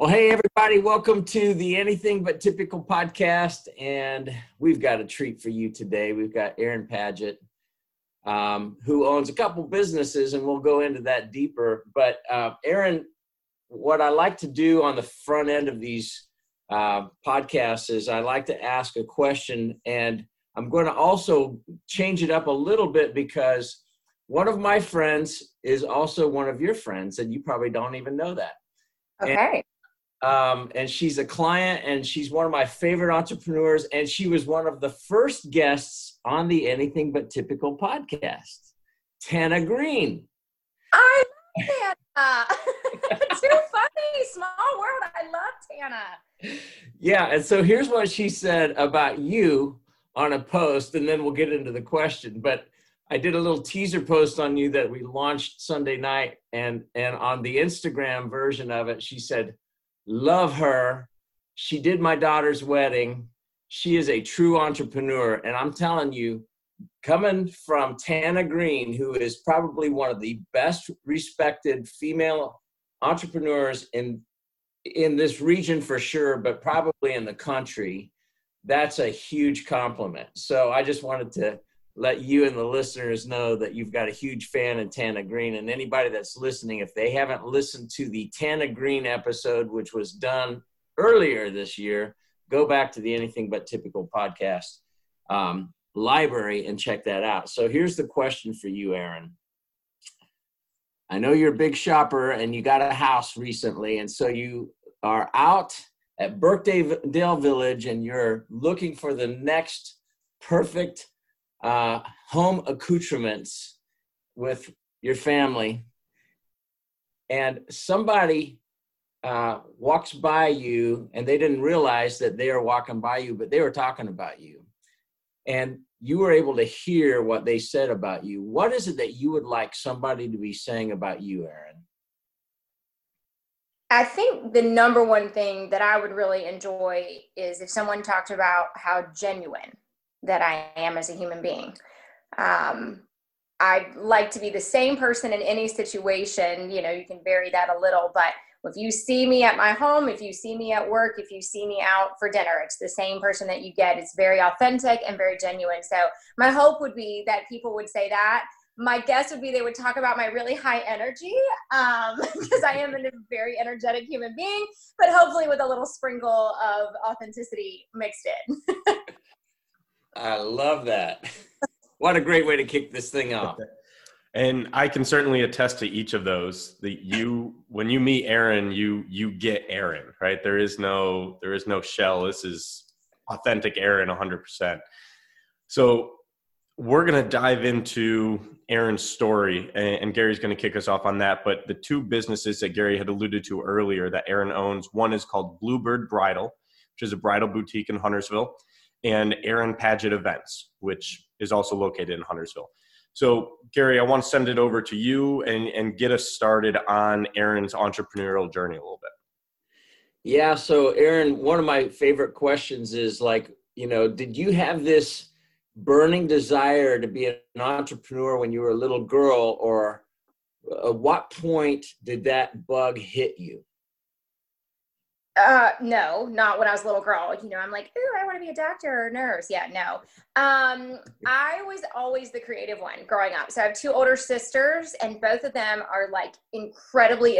Well, hey, everybody, welcome to the Anything But Typical podcast, and we've got a treat for you today. We've got Aaron Padgett, who owns a couple businesses, and we'll go into that deeper. But Aaron, what I like to do on the front end of these podcasts is I like to ask a question, and I'm going to also change it up a little bit because one of my friends is also one of your friends, and you probably don't even know that. Okay. And she's a client, and she's one of my favorite entrepreneurs, and she was one of the first guests on the Anything But Typical podcast, Tana Green. I love Tana. Too funny, small world. I love Tana. Yeah, and so here's what she said about you on a post, and then we'll get into the question. But I did a little teaser post on you that we launched Sunday night, and on the Instagram version of it, she said, "Love her. She did my daughter's wedding. She is a true entrepreneur." And I'm telling you, coming from Tana Green, who is probably one of the best respected female entrepreneurs in this region for sure, but probably in the country, that's a huge compliment. So I just wanted to let you and the listeners know that you've got a huge fan in Tana Green, and anybody that's listening, if they haven't listened to the Tana Green episode, which was done earlier this year, go back to the Anything But Typical podcast library and check that out. So here's the question for you, Aaron. I know you're a big shopper and you got a house recently, and so you are out at Berkdale Village and you're looking for the next perfect home accoutrements with your family, and somebody walks by you and they didn't realize that they are walking by you, but they were talking about you and you were able to hear what they said about you. What is it that you would like somebody to be saying about you, Aaron? I think the number one thing that I would really enjoy is if someone talked about how genuine that I am as a human being. I'd like to be the same person in any situation. You know, you can vary that a little, but if you see me at my home, if you see me at work, if you see me out for dinner, it's the same person that you get. It's very authentic and very genuine. So my hope would be that people would say that. My guess would be they would talk about my really high energy because I am a very energetic human being, but hopefully with a little sprinkle of authenticity mixed in. I love that. What a great way to kick this thing off. And I can certainly attest to each of those. That you, when you meet Aaron, you get Aaron, right? There is no shell. This is authentic Aaron 100%. So we're going to dive into Aaron's story, and Gary's going to kick us off on that. But the two businesses that Gary had alluded to earlier that Aaron owns, one is called Bluebird Bridal, which is a bridal boutique in Huntersville, and Aaron Padgett Events, which is also located in Huntersville. So Gary, I want to send it over to you and get us started on Aaron's entrepreneurial journey a little bit. Yeah. So Aaron, one of my favorite questions is like, you know, did you have this burning desire to be an entrepreneur when you were a little girl, or at what point did that bug hit you? No, not when I was a little girl. You know, I'm like, ooh, I want to be a doctor or a nurse. Yeah, no. I was always the creative one growing up. So I have two older sisters, and both of them are like incredibly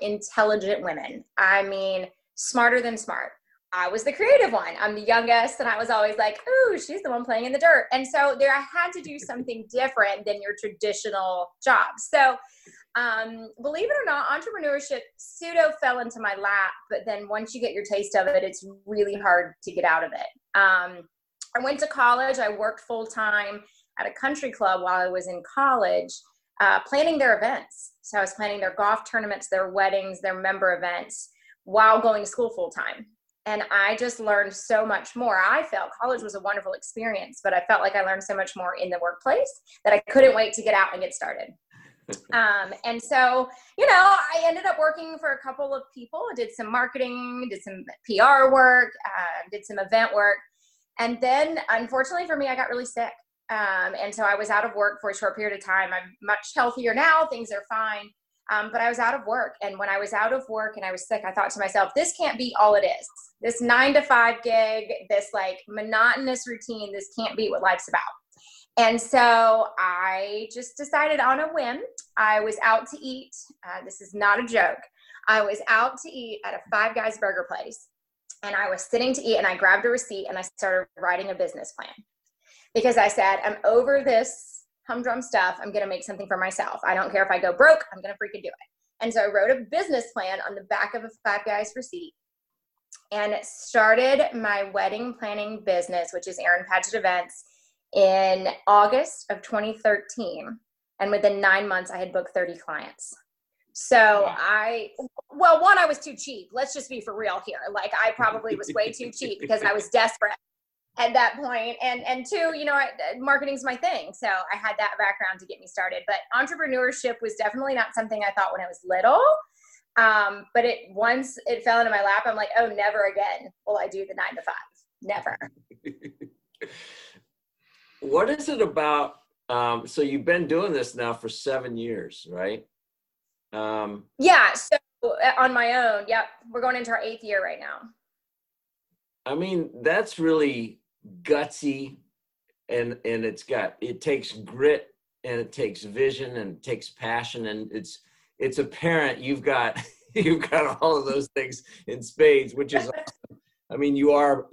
intelligent women. I mean, smarter than smart. I was the creative one. I'm the youngest, and I was always like, ooh, she's the one playing in the dirt. And so there, I had to do something different than your traditional job. So believe it or not, entrepreneurship pseudo fell into my lap, but then once you get your taste of it, it's really hard to get out of it. I went to college. I worked full time at a country club while I was in college, planning their events. So I was planning their golf tournaments, their weddings, their member events while going to school full time. And I just learned so much more. I felt college was a wonderful experience, but I felt like I learned so much more in the workplace that I couldn't wait to get out and get started. And so, you know, I ended up working for a couple of people, did some marketing, did some PR work, did some event work. And then unfortunately for me, I got really sick. And so I was out of work for a short period of time. I'm much healthier now. Things are fine. But I was out of work. And when I was out of work and I was sick, I thought to myself, this can't be all it is. This 9-to-5 gig, this like monotonous routine, this can't be what life's about. And so I just decided on a whim. I was out to eat. This is not a joke. I was out to eat at a Five Guys burger place. And I was sitting to eat and I grabbed a receipt and I started writing a business plan. Because I said, I'm over this humdrum stuff. I'm going to make something for myself. I don't care if I go broke. I'm going to freaking do it. And so I wrote a business plan on the back of a Five Guys receipt and started my wedding planning business, which is Aaron Padgett Events, in August of 2013. And within 9 months, I had booked 30 clients. So yeah. Well, one, I was too cheap. Let's just be for real here. Like, I probably was way too cheap because I was desperate at that point. And two, you know, marketing's my thing. So I had that background to get me started, but entrepreneurship was definitely not something I thought when I was little. But once it fell into my lap, I'm like, oh, never again will I do the 9-to-5. Never. What is it about? So you've been doing this now for 7 years, right? Yeah. So on my own. Yep. We're going into our 8th year right now. I mean, that's really gutsy, and it takes grit, and it takes vision, and it takes passion, and it's apparent you've got all of those things in spades, which is awesome. I mean, you are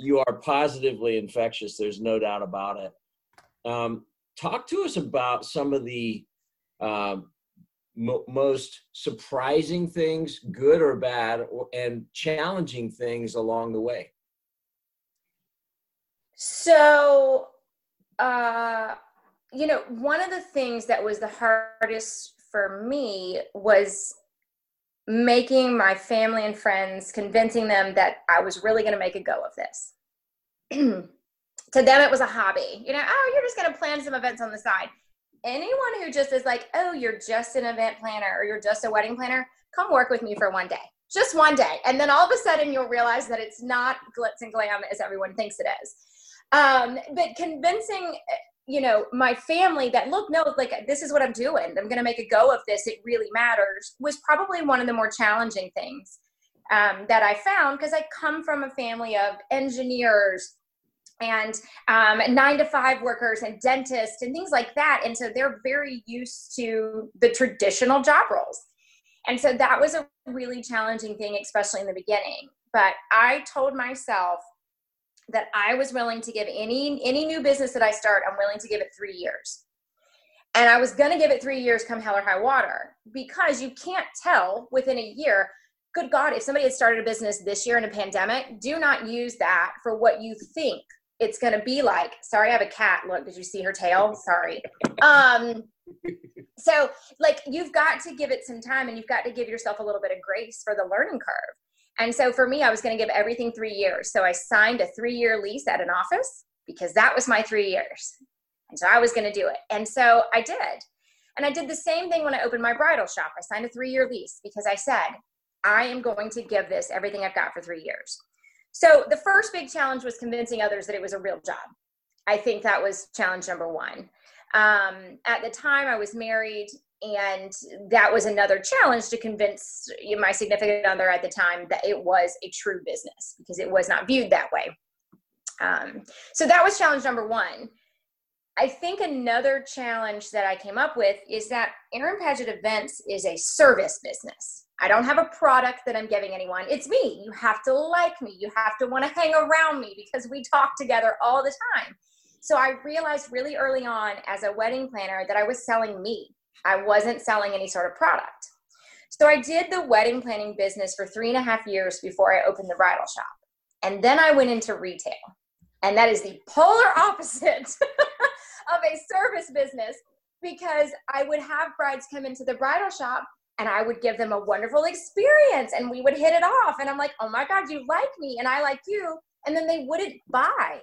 positively infectious. There's no doubt about it. Talk to us about some of the most surprising things, good or bad, and challenging things along the way. So, you know, one of the things that was the hardest for me was making my family and friends, convincing them that I was really going to make a go of this. To them, it was a hobby. You know, oh, you're just going to plan some events on the side. Anyone who just is like, oh, you're just an event planner or you're just a wedding planner, come work with me for one day. Just one day. And then all of a sudden you'll realize that it's not glitz and glam as everyone thinks it is. But convincing, you know, my family that, look, no, like, this is what I'm doing. I'm going to make a go of this. It really matters, was probably one of the more challenging things that I found, because I come from a family of engineers and 9-to-5 workers and dentists and things like that. And so they're very used to the traditional job roles. And so that was a really challenging thing, especially in the beginning. But I told myself that I was willing to give any new business that I start, I'm willing to give it 3 years. And I was going to give it 3 years come hell or high water, because you can't tell within a year, good God, if somebody had started a business this year in a pandemic, do not use that for what you think it's going to be like. Sorry, I have a cat. Look, did you see her tail? Sorry. So like, you've got to give it some time, and you've got to give yourself a little bit of grace for the learning curve. And so for me, I was going to give everything 3 years. So I signed a 3-year lease at an office because that was my 3 years. And so I was going to do it. And so I did. And I did the same thing when I opened my bridal shop. I signed a 3-year lease because I said, I am going to give this everything I've got for 3 years. So the first big challenge was convincing others that it was a real job. I think that was challenge number one. At the time I was married, and that was another challenge, to convince my significant other at the time that it was a true business, because it was not viewed that way. So that was challenge number one. I think another challenge that I came up with is that Aaron Padgett Events is a service business. I don't have a product that I'm giving anyone. It's me. You have to like me. You have to want to hang around me because we talk together all the time. So I realized really early on as a wedding planner that I was selling me. I wasn't selling any sort of product. So I did the wedding planning business for 3.5 years before I opened the bridal shop. And then I went into retail. And that is the polar opposite of a service business, because I would have brides come into the bridal shop and I would give them a wonderful experience and we would hit it off. And I'm like, oh my God, you like me and I like you. And then they wouldn't buy.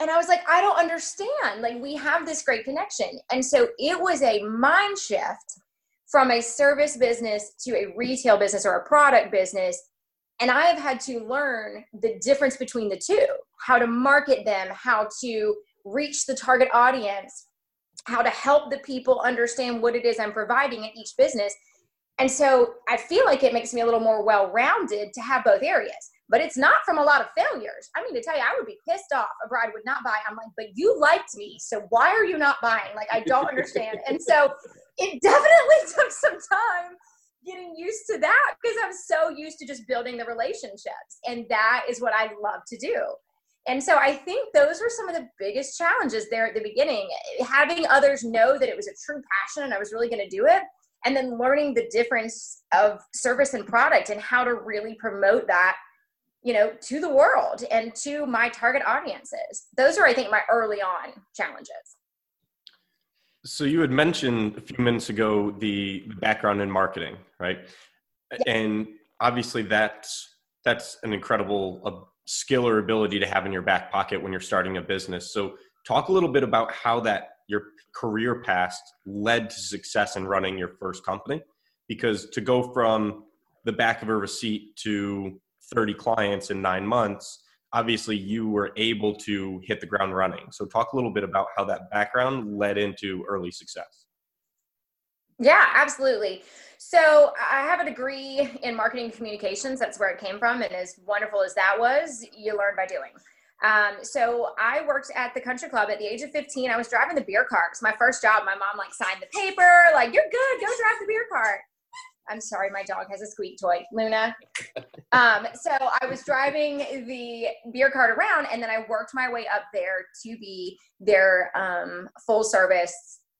And I was like, I don't understand. Like, we have this great connection. And so it was a mind shift from a service business to a retail business or a product business. And I have had to learn the difference between the two, how to market them, how to reach the target audience, how to help the people understand what it is I'm providing in each business. And so I feel like it makes me a little more well-rounded to have both areas. But it's not from a lot of failures. I mean, to tell you, I would be pissed off. A bride would not buy. I'm like, but you liked me, so why are you not buying? Like, I don't understand. And so it definitely took some time getting used to that, because I'm so used to just building the relationships. And that is what I love to do. And so I think those were some of the biggest challenges there at the beginning, having others know that it was a true passion and I was really going to do it. And then learning the difference of service and product and how to really promote that, you know, to the world and to my target audiences. Those are, I think, my early on challenges. So you had mentioned a few minutes ago the background in marketing, right? Yes. And obviously that's an incredible skill or ability to have in your back pocket when you're starting a business. So talk a little bit about how that your career past led to success in running your first company, because to go from the back of a receipt to 30 clients in 9 months, obviously you were able to hit the ground running. So talk a little bit about how that background led into early success. Yeah, absolutely. So I have a degree in marketing communications. That's where it came from. And as wonderful as that was, you learn by doing. So I worked at the country club at the age of 15. I was driving the beer cart. It's my first job. My mom like signed the paper, like, you're good, go drive the beer cart. I'm sorry, my dog has a squeak toy, Luna. So I was driving the beer cart around, and then I worked my way up there to be their full service,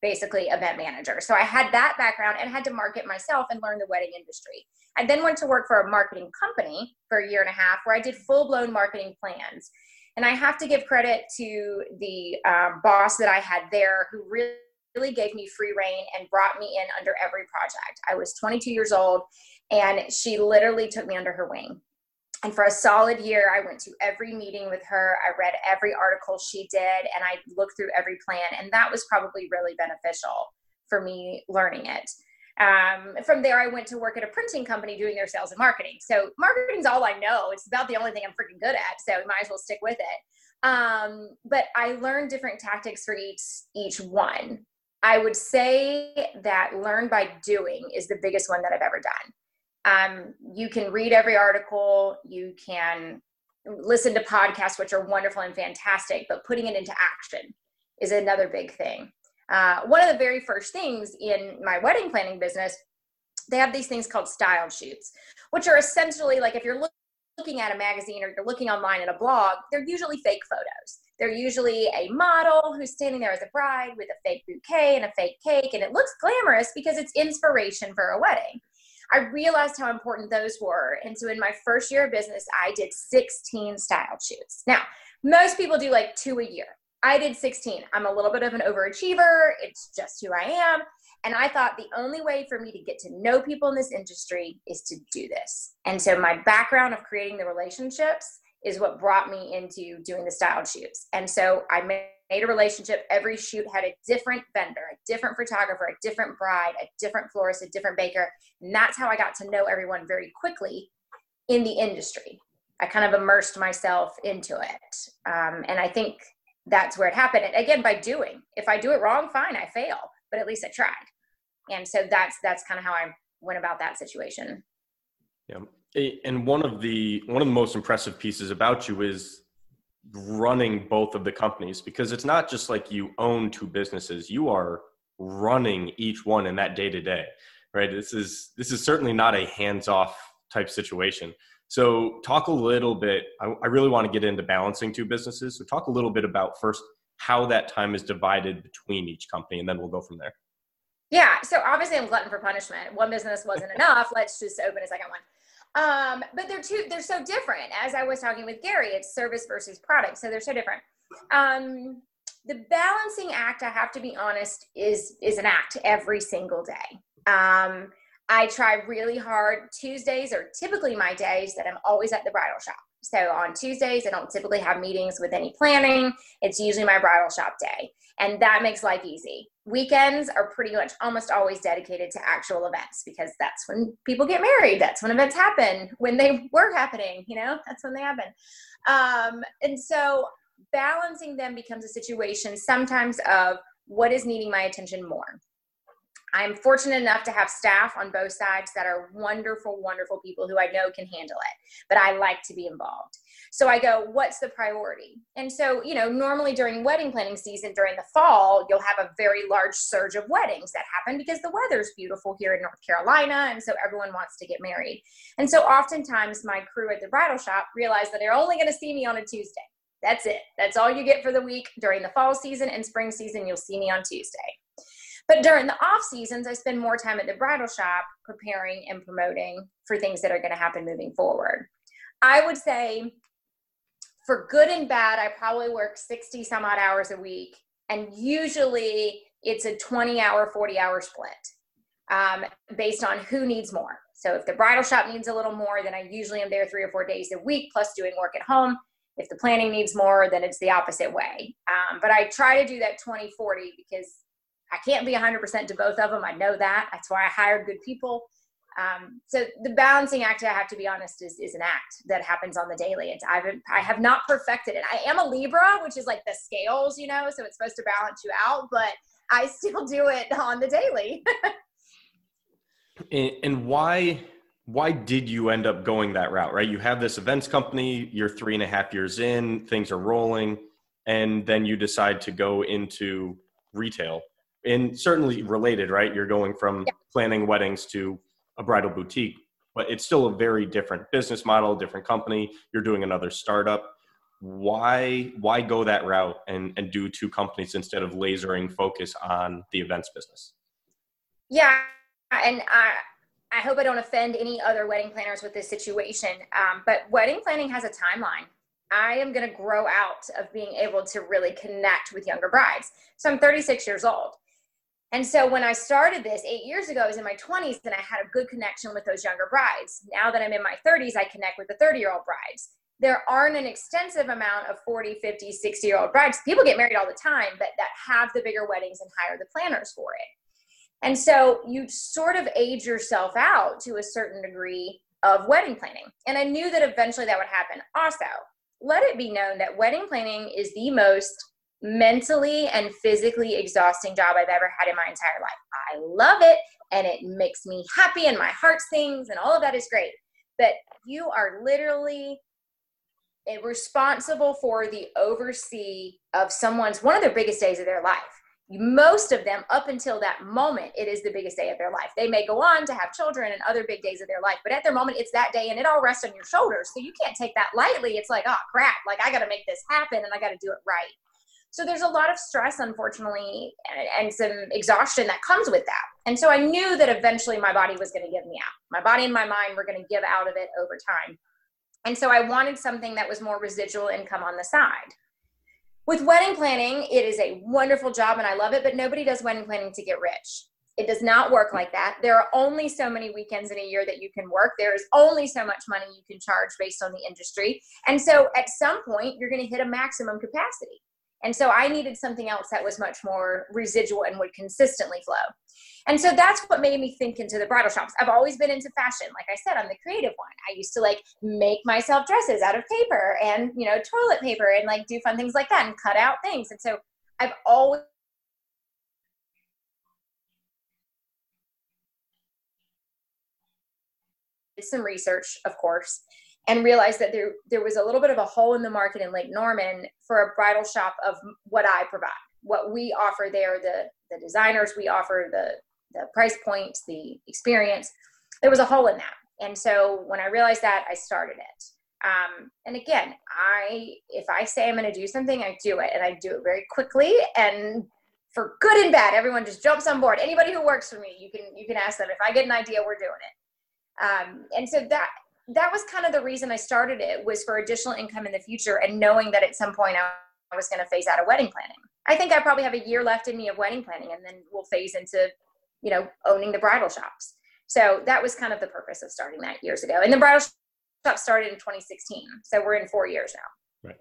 basically event manager. So I had that background and had to market myself and learn the wedding industry. I then went to work for a marketing company for a year and a half where I did full-blown marketing plans. And I have to give credit to the boss that I had there, who really gave me free rein and brought me in under every project. I was 22 years old, and she literally took me under her wing. And for a solid year, I went to every meeting with her. I read every article she did, and I looked through every plan. And that was probably really beneficial for me learning it. From there, I went to work at a printing company doing their sales and marketing. So marketing's all I know. It's about the only thing I'm freaking good at, so might as well stick with it. But I learned different tactics for each one. I would say that learn by doing is the biggest one that I've ever done. You can read every article, you can listen to podcasts, which are wonderful and fantastic, but putting it into action is another big thing. One of the very first things in my wedding planning business, they have these things called style shoots, which are essentially like if you're looking at a magazine or you're looking online at a blog, they're usually fake photos. They're usually a model who's standing there as a bride with a fake bouquet and a fake cake, and it looks glamorous because it's inspiration for a wedding. I realized how important those were, and so in my first year of business, I did 16 style shoots. Now, most people do like 2 a year. I did 16. I'm a little bit of an overachiever. It's just who I am, and I thought the only way for me to get to know people in this industry is to do this, and so my background of creating the relationships is what brought me into doing the style shoots. And so I made a relationship. Every shoot had a different vendor, a different photographer, a different bride, a different florist, a different baker. And that's how I got to know everyone very quickly in the industry. I kind of immersed myself into it. And I think that's where it happened. And again, by doing. If I do it wrong, fine, I fail, but at least I tried. And so that's kind of how I went about that situation. Yeah. And one of the most impressive pieces about you is running both of the companies, because it's not just like you own 2 businesses, you are running each one in that day to day, right? This is certainly not a hands-off type situation. So talk a little bit, I really want to get into balancing 2 businesses. So talk a little bit about first how that time is divided between each company, and then we'll go from there. Yeah. So obviously I'm glutton for punishment. One business wasn't enough. Let's just open a second one. But they're so different. As I was talking with Gary, it's service versus product. So they're so different. The balancing act, I have to be honest, is an act every single day. I try really hard. Tuesdays are typically my days that I'm always at the bridal shop. So on Tuesdays, I don't typically have meetings with any planning. It's usually my bridal shop day. And that makes life easy. Weekends are pretty much almost always dedicated to actual events, because that's when people get married. That's when events happen, when they were happening, you know, that's when they happen. And so balancing them becomes a situation sometimes of what is needing my attention more. I'm fortunate enough to have staff on both sides that are wonderful, wonderful people who I know can handle it, but I like to be involved. So I go, what's the priority? And so, you know, normally during wedding planning season, during the fall, you'll have a very large surge of weddings that happen because the weather's beautiful here in North Carolina. And so everyone wants to get married. And so oftentimes my crew at the bridal shop realize that they're only going to see me on a Tuesday. That's it. That's all you get for the week. During the fall season and spring season, you'll see me on Tuesday. But during the off seasons, I spend more time at the bridal shop preparing and promoting for things that are going to happen moving forward. I would say for good and bad, I probably work 60 some odd hours a week. And usually it's a 20-hour, 40-hour split based on who needs more. So if the bridal shop needs a little more, then I usually am there 3 or 4 days a week, plus doing work at home. If the planning needs more, then it's the opposite way. But I try to do that 20-40 because I can't be 100% to both of them. I know that. That's why I hired good people. So the balancing act, I have to be honest, is an act that happens on the daily. I have not perfected it. I am a Libra, which is like the scales, you know, so it's supposed to balance you out, but I still do it on the daily. And why did you end up going that route, right? You have this events company, you're 3.5 years in, things are rolling, and then you decide to go into retail. And certainly related, right? You're going from planning weddings to a bridal boutique, but it's still a very different business model, different company. You're doing another startup. Why go that route and do two companies instead of lasering focus on the events business? Yeah, and I hope I don't offend any other wedding planners with this situation, but wedding planning has a timeline. I am going to grow out of being able to really connect with younger brides. So I'm 36 years old. And so when I started this 8 years ago, I was in my 20s and I had a good connection with those younger brides. Now that I'm in my 30s, I connect with the 30-year-old brides. There aren't an extensive amount of 40, 50, 60-year-old brides. People get married all the time, but that have the bigger weddings and hire the planners for it. And so you sort of age yourself out to a certain degree of wedding planning. And I knew that eventually that would happen. Also, let it be known that wedding planning is the most mentally and physically exhausting job I've ever had in my entire life. I love it and it makes me happy and my heart sings and all of that is great. But you are literally responsible for the oversee of someone's, one of their biggest days of their life. Most of them, up until that moment, it is the biggest day of their life. They may go on to have children and other big days of their life, but at their moment, it's that day and it all rests on your shoulders. So you can't take that lightly. It's like, oh crap, like I got to make this happen and I got to do it right. So there's a lot of stress, unfortunately, and some exhaustion that comes with that. And so I knew that eventually my body was going to give me out. My body and my mind were going to give out of it over time. And so I wanted something that was more residual income on the side. With wedding planning, it is a wonderful job and I love it, but nobody does wedding planning to get rich. It does not work like that. There are only so many weekends in a year that you can work. There is only so much money you can charge based on the industry. And so at some point, you're going to hit a maximum capacity. And so I needed something else that was much more residual and would consistently flow. And so that's what made me think into the bridal shops. I've always been into fashion. Like I said, I'm the creative one. I used to like make myself dresses out of paper and, you know, toilet paper and like do fun things like that and cut out things. And so I've always did some research, of course, and realized that there was a little bit of a hole in the market in Lake Norman for a bridal shop of what I provide, what we offer there, the designers, we offer the price points, the experience. There was a hole in that. And so when I realized that, I started it. And again, if I say I'm gonna do something, I do it, and I do it very quickly. And for good and bad, everyone just jumps on board. Anybody who works for me, you can ask them. If I get an idea, we're doing it. And so that was kind of the reason I started it, was for additional income in the future and knowing that at some point I was going to phase out of wedding planning. I think I probably have a year left in me of wedding planning, and then we'll phase into, you know, owning the bridal shops. So that was kind of the purpose of starting that years ago. And the bridal shop started in 2016. So we're in 4 years now. Right.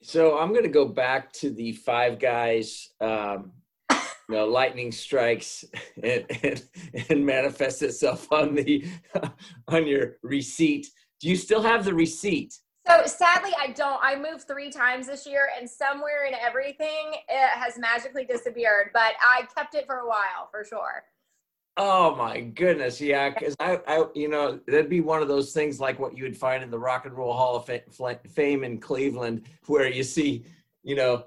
So I'm going to go back to the Five Guys, no, lightning strikes and manifests itself on your receipt. Do you still have the receipt? So sadly, I don't. I moved 3 times this year, and somewhere in everything, it has magically disappeared. But I kept it for a while, for sure. Oh my goodness, yeah, because I, you know, that'd be one of those things like what you would find in the Rock and Roll Hall of Fame in Cleveland, where you see, you know,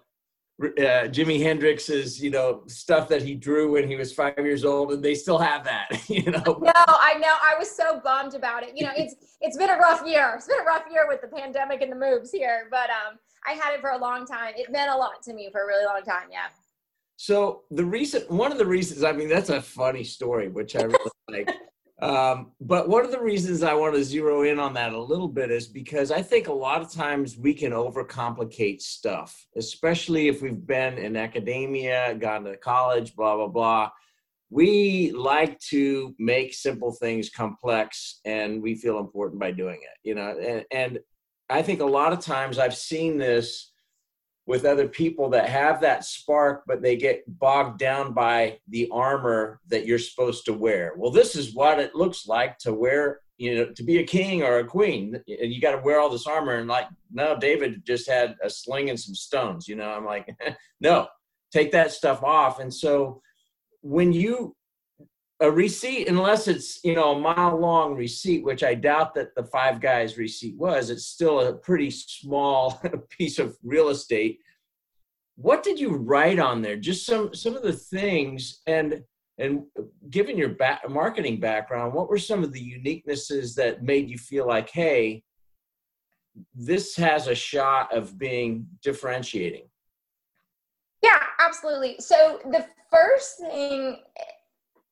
Jimi Hendrix's, you know, stuff that he drew when he was 5 years old, and they still have that, you know. No, I know. I was so bummed about it. You know, it's been a rough year. It's been a rough year with the pandemic and the moves here, but I had it for a long time. It meant a lot to me for a really long time, yeah. So one of the reasons, I mean, that's a funny story, which I really like. But one of the reasons I want to zero in on that a little bit is because I think a lot of times we can overcomplicate stuff, especially if we've been in academia, gone to college, blah, blah, blah. We like to make simple things complex, and we feel important by doing it, you know, and I think a lot of times I've seen this with other people that have that spark, but they get bogged down by the armor that you're supposed to wear. Well, this is what it looks like to wear, you know, to be a king or a queen. And you got to wear all this armor. And like, no, David just had a sling and some stones, you know. I'm like, no, take that stuff off. And so when you, a receipt, unless it's, you know, a mile long receipt, which I doubt that the Five Guys receipt was, it's still a pretty small piece of real estate. What did you write on there? Just some of the things, and given your marketing background, what were some of the uniquenesses that made you feel like, hey, this has a shot of being differentiating? Yeah, absolutely. So the first thing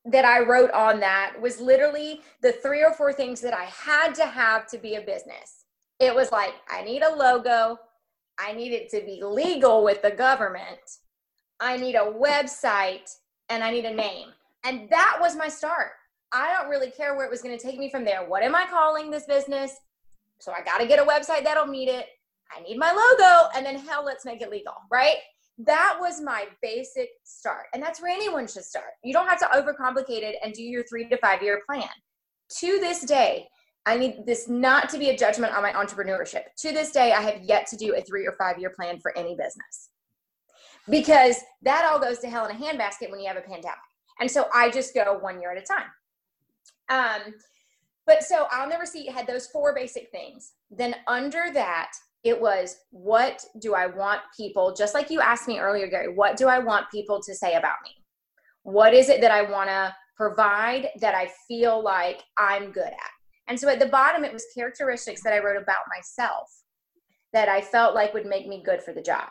that I wrote on that was literally the 3 or 4 things that I had to have to be a business. It was like, I need a logo. I need it to be legal with the government. I need a website, and I need a name. And that was my start. I don't really care where it was going to take me from there. What am I calling this business? So I got to get a website that'll meet it. I need my logo, and then hell, let's make it legal, right? That was my basic start. And that's where anyone should start. You don't have to overcomplicate it and do your 3 to 5 year plan. To this day, I need this not to be a judgment on my entrepreneurship. To this day, I have yet to do a 3 or 5 year plan for any business, because that all goes to hell in a handbasket when you have a pandemic. And so I just go 1 year at a time. But so on the receipt had those 4 basic things. Then under that, it was, what do I want people, just like you asked me earlier, Gary, what do I want people to say about me? What is it that I want to provide that I feel like I'm good at? And so at the bottom, it was characteristics that I wrote about myself that I felt like would make me good for the job.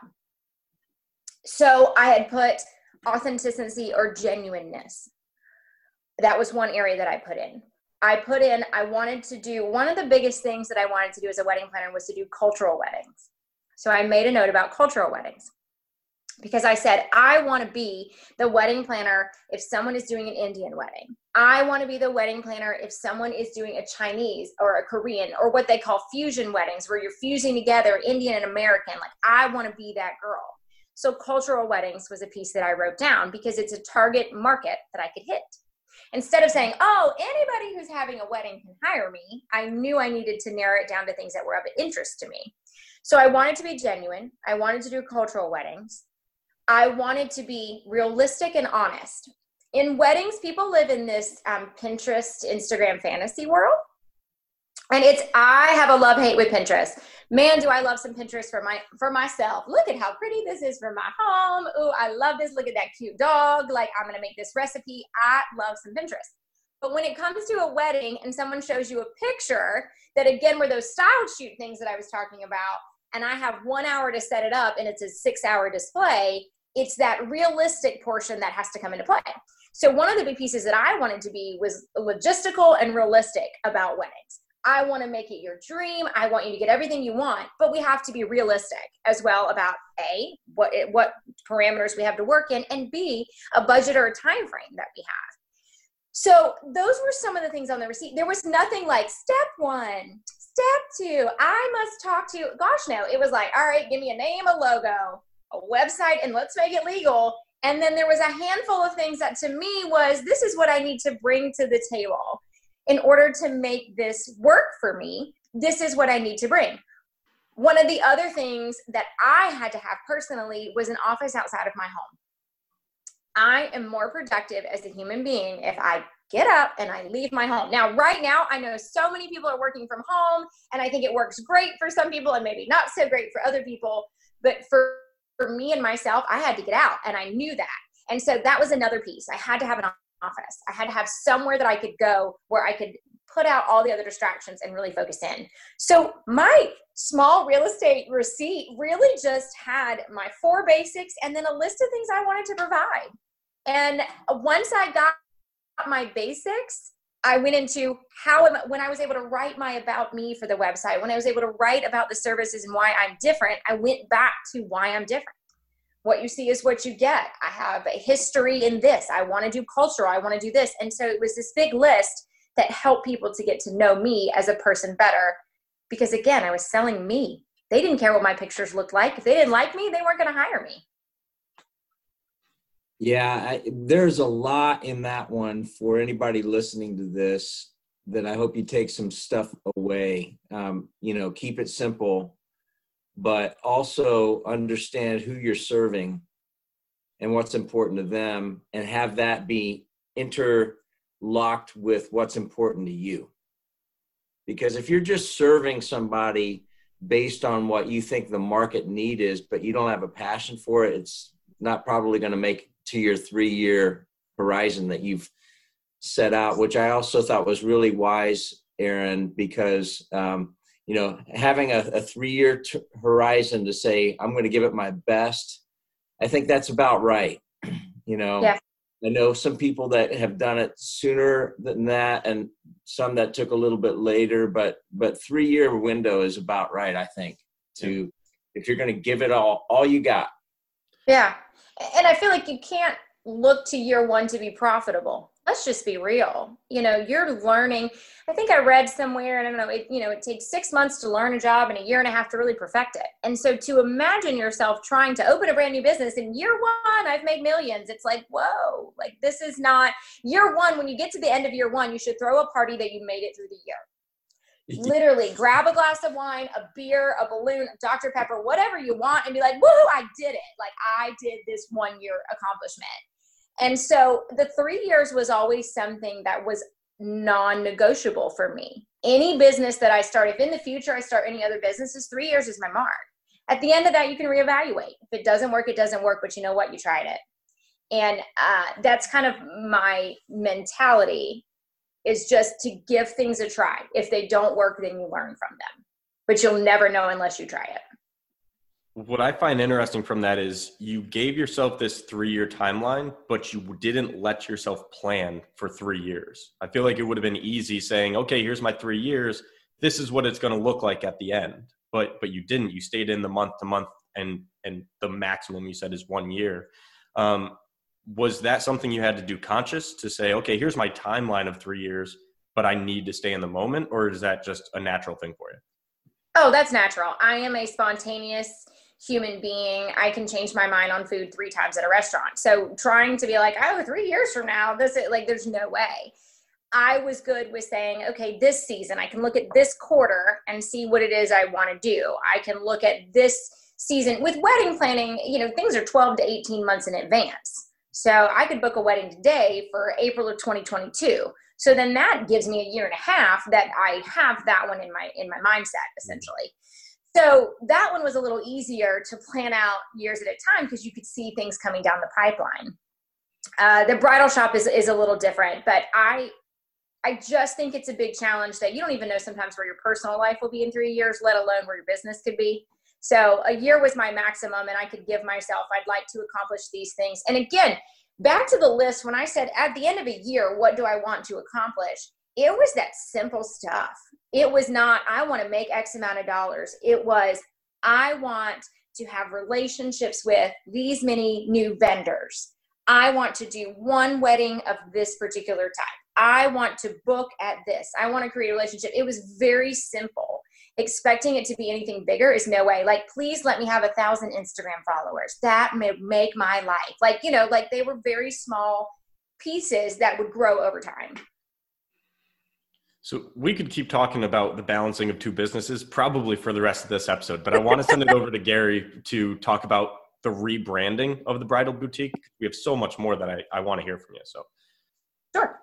So I had put authenticity or genuineness. That was one area that I put in. I wanted to do, one of the biggest things that I wanted to do as a wedding planner was to do cultural weddings. So I made a note about cultural weddings, because I said, I want to be the wedding planner if someone is doing an Indian wedding. I want to be the wedding planner if someone is doing a Chinese or a Korean, or what they call fusion weddings, where you're fusing together Indian and American. Like, I want to be that girl. So cultural weddings was a piece that I wrote down, because it's a target market that I could hit. Instead of saying, oh, anybody who's having a wedding can hire me, I knew I needed to narrow it down to things that were of interest to me. So I wanted to be genuine. I wanted to do cultural weddings. I wanted to be realistic and honest. In weddings, people live in this Pinterest, Instagram fantasy world. And I have a love-hate with Pinterest. Man, do I love some Pinterest for myself. Look at how pretty this is for my home. Ooh, I love this. Look at that cute dog. Like, I'm going to make this recipe. I love some Pinterest. But when it comes to a wedding and someone shows you a picture that, again, were those style shoot things that I was talking about, and I have 1 hour to set it up and it's a 6-hour display, it's that realistic portion that has to come into play. So one of the big pieces that I wanted to be was logistical and realistic about weddings. I want to make it your dream. I want you to get everything you want, but we have to be realistic as well about A, what parameters we have to work in, and B, a budget or a time frame that we have. So those were some of the things on the receipt. There was nothing like step 1, step 2, I must talk to, gosh, no, it was like, all right, give me a name, a logo, a website, and let's make it legal. And then there was a handful of things that to me was, this is what I need to bring to the table in order to make this work for me. This is what I need to bring. One of the other things that I had to have personally was an office outside of my home. I am more productive as a human being if I get up and I leave my home. Now, right now, I know so many people are working from home, and I think it works great for some people and maybe not so great for other people. But for me and myself, I had to get out, and I knew that. And so that was another piece. I had to have an office. I had to have somewhere that I could go where I could put out all the other distractions and really focus in. So my small real estate receipt really just had my four basics and then a list of things I wanted to provide. And once I got my basics, I went into when I was able to write my about me for the website, when I was able to write about the services and why I'm different, I went back to why I'm different. What you see is what you get. I have a history in this. I want to do cultural. I want to do this. And so it was this big list that helped people to get to know me as a person better. Because again, I was selling me. They didn't care what my pictures looked like. If they didn't like me, they weren't going to hire me. Yeah, there's a lot in that one for anybody listening to this that I hope you take some stuff away. Keep it simple, but also understand who you're serving and what's important to them, and have that be interlocked with what's important to you. Because if you're just serving somebody based on what you think the market need is, but you don't have a passion for it, it's not probably going to make to your 3-year horizon that you've set out, which I also thought was really wise, Aaron, because, having a 3-year horizon to say, I'm going to give it my best. I think that's about right. Yeah. I know some people that have done it sooner than that, and some that took a little bit later, but 3-year window is about right. I think if you're going to give it all you got. Yeah. And I feel like you can't look to year one to be profitable. Let's just be real. You're learning. I think I read somewhere, and I don't know, it takes 6 months to learn a job and a year and a half to really perfect it. And so to imagine yourself trying to open a brand new business in year one, I've made millions. It's like, whoa, like this is not year one. When you get to the end of year one, you should throw a party that you made it through the year. Literally grab a glass of wine, a beer, a balloon, Dr. Pepper, whatever you want, and be like, woohoo, I did it. Like I did this 1-year accomplishment. And so the 3 years was always something that was non-negotiable for me. Any business that I start, if in the future I start any other businesses, 3 years is my mark. At the end of that, you can reevaluate. If it doesn't work, it doesn't work, but you know what? You tried it. And that's kind of my mentality. Is just to give things a try. If they don't work, then you learn from them. But you'll never know unless you try it. What I find interesting from that is you gave yourself this 3-year timeline, but you didn't let yourself plan for 3 years. I feel like it would have been easy saying, okay, here's my 3 years. This is what it's going to look like at the end. But you didn't. You stayed in the month to month, and the maximum you said is 1 year. Was that something you had to do conscious to say, okay, here's my timeline of 3 years, but I need to stay in the moment? Or is that just a natural thing for you? Oh, that's natural. I am a spontaneous human being. I can change my mind on food 3 times at a restaurant. So trying to be like, oh, 3 years from now, this is like, there's no way. I was good with saying, okay, this season, I can look at this quarter and see what it is I want to do. I can look at this season with wedding planning. Things are 12 to 18 months in advance. So I could book a wedding today for April of 2022. So then that gives me a year and a half that I have that one in my mindset, essentially. So that one was a little easier to plan out years at a time because you could see things coming down the pipeline. The bridal shop is a little different, but I just think it's a big challenge that you don't even know sometimes where your personal life will be in 3 years, let alone where your business could be. So a year was my maximum, and I could give myself, I'd like to accomplish these things. And again, back to the list, when I said at the end of a year, what do I want to accomplish? It was that simple stuff. It was not, I want to make X amount of dollars. It was, I want to have relationships with these many new vendors. I want to do 1 wedding of this particular type. I want to book at this. I want to create a relationship. It was very simple. Expecting it to be anything bigger is no way. Like, please let me have 1,000 Instagram followers. That may make my life. They were very small pieces that would grow over time. So we could keep talking about the balancing of two businesses probably for the rest of this episode, but I want to send it over to Gary to talk about the rebranding of the bridal boutique. We have so much more that I want to hear from you. So. Sure.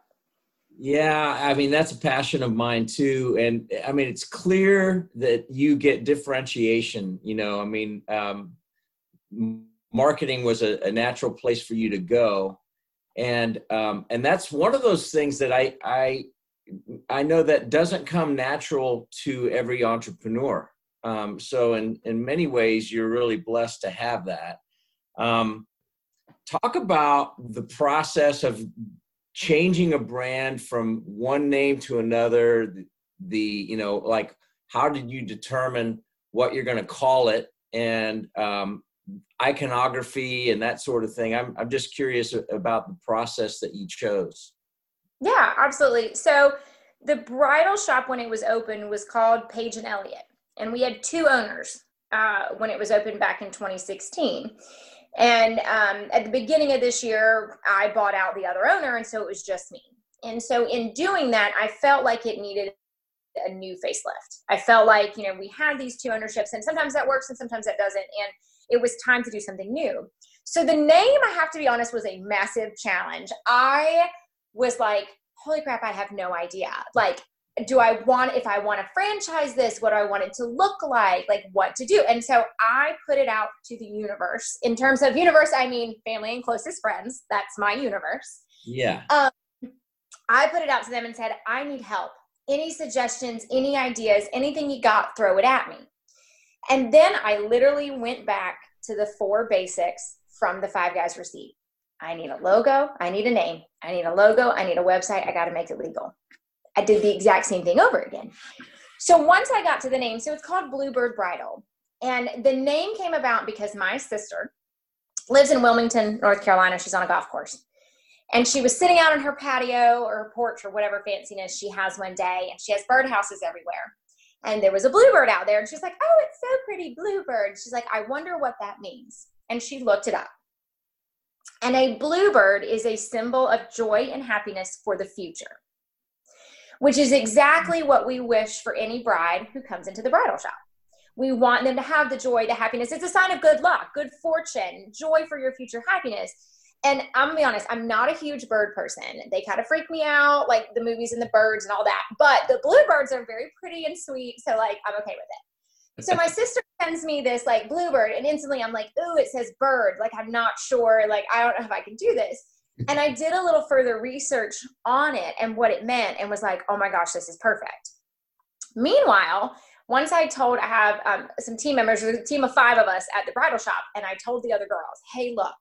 Yeah. I mean, that's a passion of mine too. And I mean, it's clear that you get differentiation, you know, I mean, marketing was a natural place for you to go. And that's one of those things that I know that doesn't come natural to every entrepreneur. So in many ways, you're really blessed to have that. Talk about the process of changing a brand from one name to another. You know, like, how did you determine what you're going to call it, and iconography and that sort of thing? I'm just curious about the process that you chose. Yeah, absolutely. So the bridal shop, when it was open, was called Paige and Elliot. And we had two owners when it was opened back in 2016. And at the beginning of this year, I bought out the other owner. And so it was just me. And so in doing that, I felt like it needed a new facelift. I felt like, you know, we had these two ownerships, and sometimes that works and sometimes that doesn't. And it was time to do something new. So the name, I have to be honest, was a massive challenge. I was like, holy crap, I have no idea. Like, if I want to franchise this, what do I want it to look like what to do? And so I put it out to the universe. In terms of universe, I mean family and closest friends. That's my universe. Yeah. I put it out to them and said, I need help. Any suggestions, any ideas, anything you got, throw it at me. And then I literally went back to the four basics from the Five Guys receipt. I need a logo. I need a name. I need a logo. I need a website. I got to make it legal. I did the exact same thing over again. So once I got to the name, so it's called Bluebird Bridal. And the name came about because my sister lives in Wilmington, North Carolina. She's on a golf course. And she was sitting out on her patio or her porch or whatever fanciness she has one day. And she has birdhouses everywhere. And there was a bluebird out there. And she's like, oh, it's so pretty, bluebird. She's like, I wonder what that means. And she looked it up. And a bluebird is a symbol of joy and happiness for the future, which is exactly what we wish for any bride who comes into the bridal shop. We want them to have the joy, the happiness. It's a sign of good luck, good fortune, joy for your future happiness. And I'm gonna be honest, I'm not a huge bird person. They kind of freak me out, like the movies and the birds and all that. But the bluebirds are very pretty and sweet, so like I'm okay with it. So my sister sends me this like bluebird, and instantly I'm like, ooh, it says bird. Like, I'm not sure. Like, I don't know if I can do this. And I did a little further research on it and what it meant, and was like, oh my gosh, this is perfect. Meanwhile, once I have some team members, a team of five of us at the bridal shop. And I told the other girls, hey, look,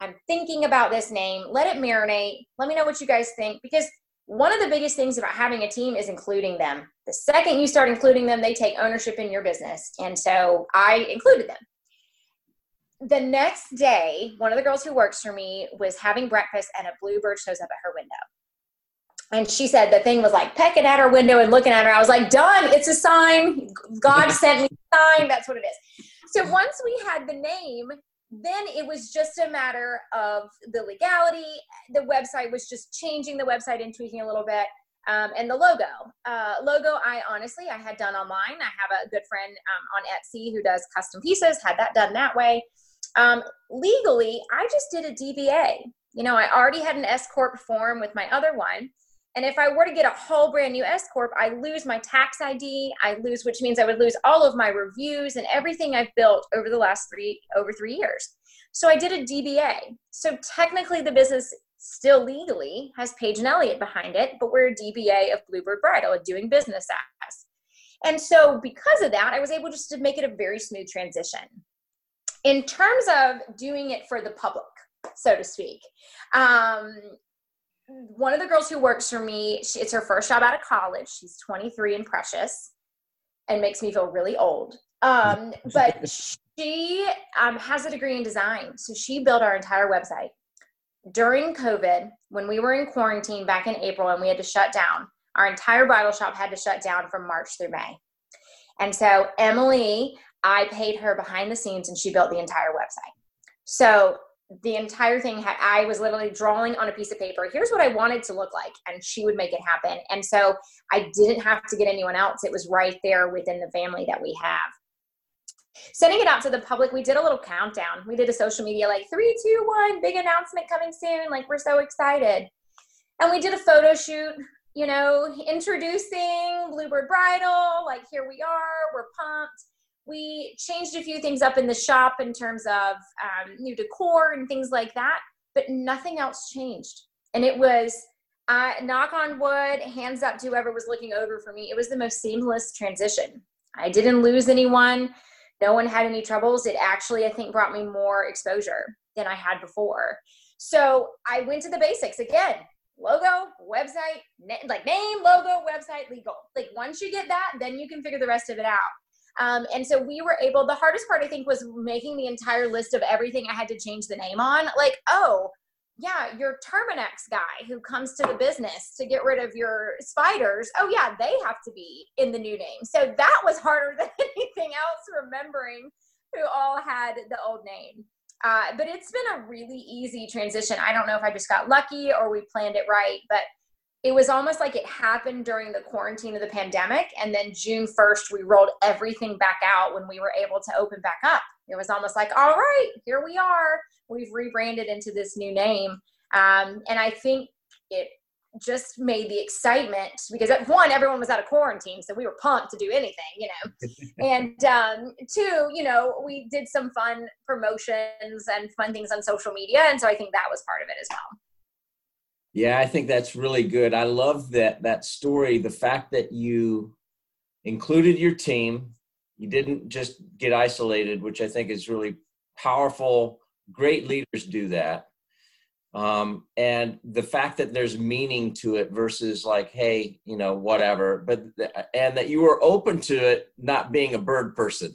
I'm thinking about this name. Let it marinate. Let me know what you guys think. Because one of the biggest things about having a team is including them. The second you start including them, they take ownership in your business. And so I included them. The next day, one of the girls who works for me was having breakfast, and a bluebird shows up at her window. And she said the thing was like pecking at her window and looking at her. I was like, done. It's a sign. God sent me a sign. That's what it is. So once we had the name, then it was just a matter of the legality. The website was just changing the website and tweaking a little bit. And the logo. I had done online. I have a good friend on Etsy who does custom pieces, had that done that way. Legally, I just did a DBA. You know, I already had an S Corp form with my other one. And if I were to get a whole brand new S Corp, I lose my tax ID. Which means I would lose all of my reviews and everything I've built over the last over three years. So I did a DBA. So technically the business still legally has Paige and Elliot behind it, but we're a DBA of Bluebird Bridal, doing business as. And so because of that, I was able just to make it a very smooth transition. In terms of doing it for the public, so to speak, one of the girls who works for me, it's her first job out of college. She's 23 and precious, and makes me feel really old. But she has a degree in design. So she built our entire website. During COVID, when we were in quarantine back in April and we had to shut down, our entire bridal shop had to shut down from March through May. And so Emily, I paid her behind the scenes, and she built the entire website. So the entire thing, I was literally drawing on a piece of paper, here's what I wanted to look like, and she would make it happen. And so I didn't have to get anyone else. It was right there within the family that we have. Sending it out to the public, we did a little countdown. We did a social media, like 3, 2, 1, big announcement coming soon. Like, we're so excited. And we did a photo shoot, you know, introducing Bluebird Bridal, like, here we are, we're pumped. We changed a few things up in the shop in terms of new decor and things like that, but nothing else changed. And it was, knock on wood, hands up to whoever was looking over for me, it was the most seamless transition. I didn't lose anyone. No one had any troubles. It actually, I think, brought me more exposure than I had before. So I went to the basics again. Logo, website, name, logo, website, legal. Like, once you get that, then you can figure the rest of it out. And so we were able, the hardest part, I think, was making the entire list of everything I had to change the name on. Like, oh, yeah, your Terminex guy who comes to the business to get rid of your spiders, oh yeah, they have to be in the new name. So that was harder than anything else, remembering who all had the old name. But it's been a really easy transition. I don't know if I just got lucky or we planned it right, but it was almost like it happened during the quarantine of the pandemic. And then June 1st, we rolled everything back out when we were able to open back up. It was almost like, all right, here we are. We've rebranded into this new name. And I think it just made the excitement, because one, everyone was out of quarantine, so we were pumped to do anything, you know. And two, you know, we did some fun promotions and fun things on social media. And so I think that was part of it as well. Yeah, I think that's really good. I love that story, the fact that you included your team. You didn't just get isolated, which I think is really powerful. Great leaders do that. And the fact that there's meaning to it versus like, hey, you know, whatever, but, and that you were open to it, not being a bird person.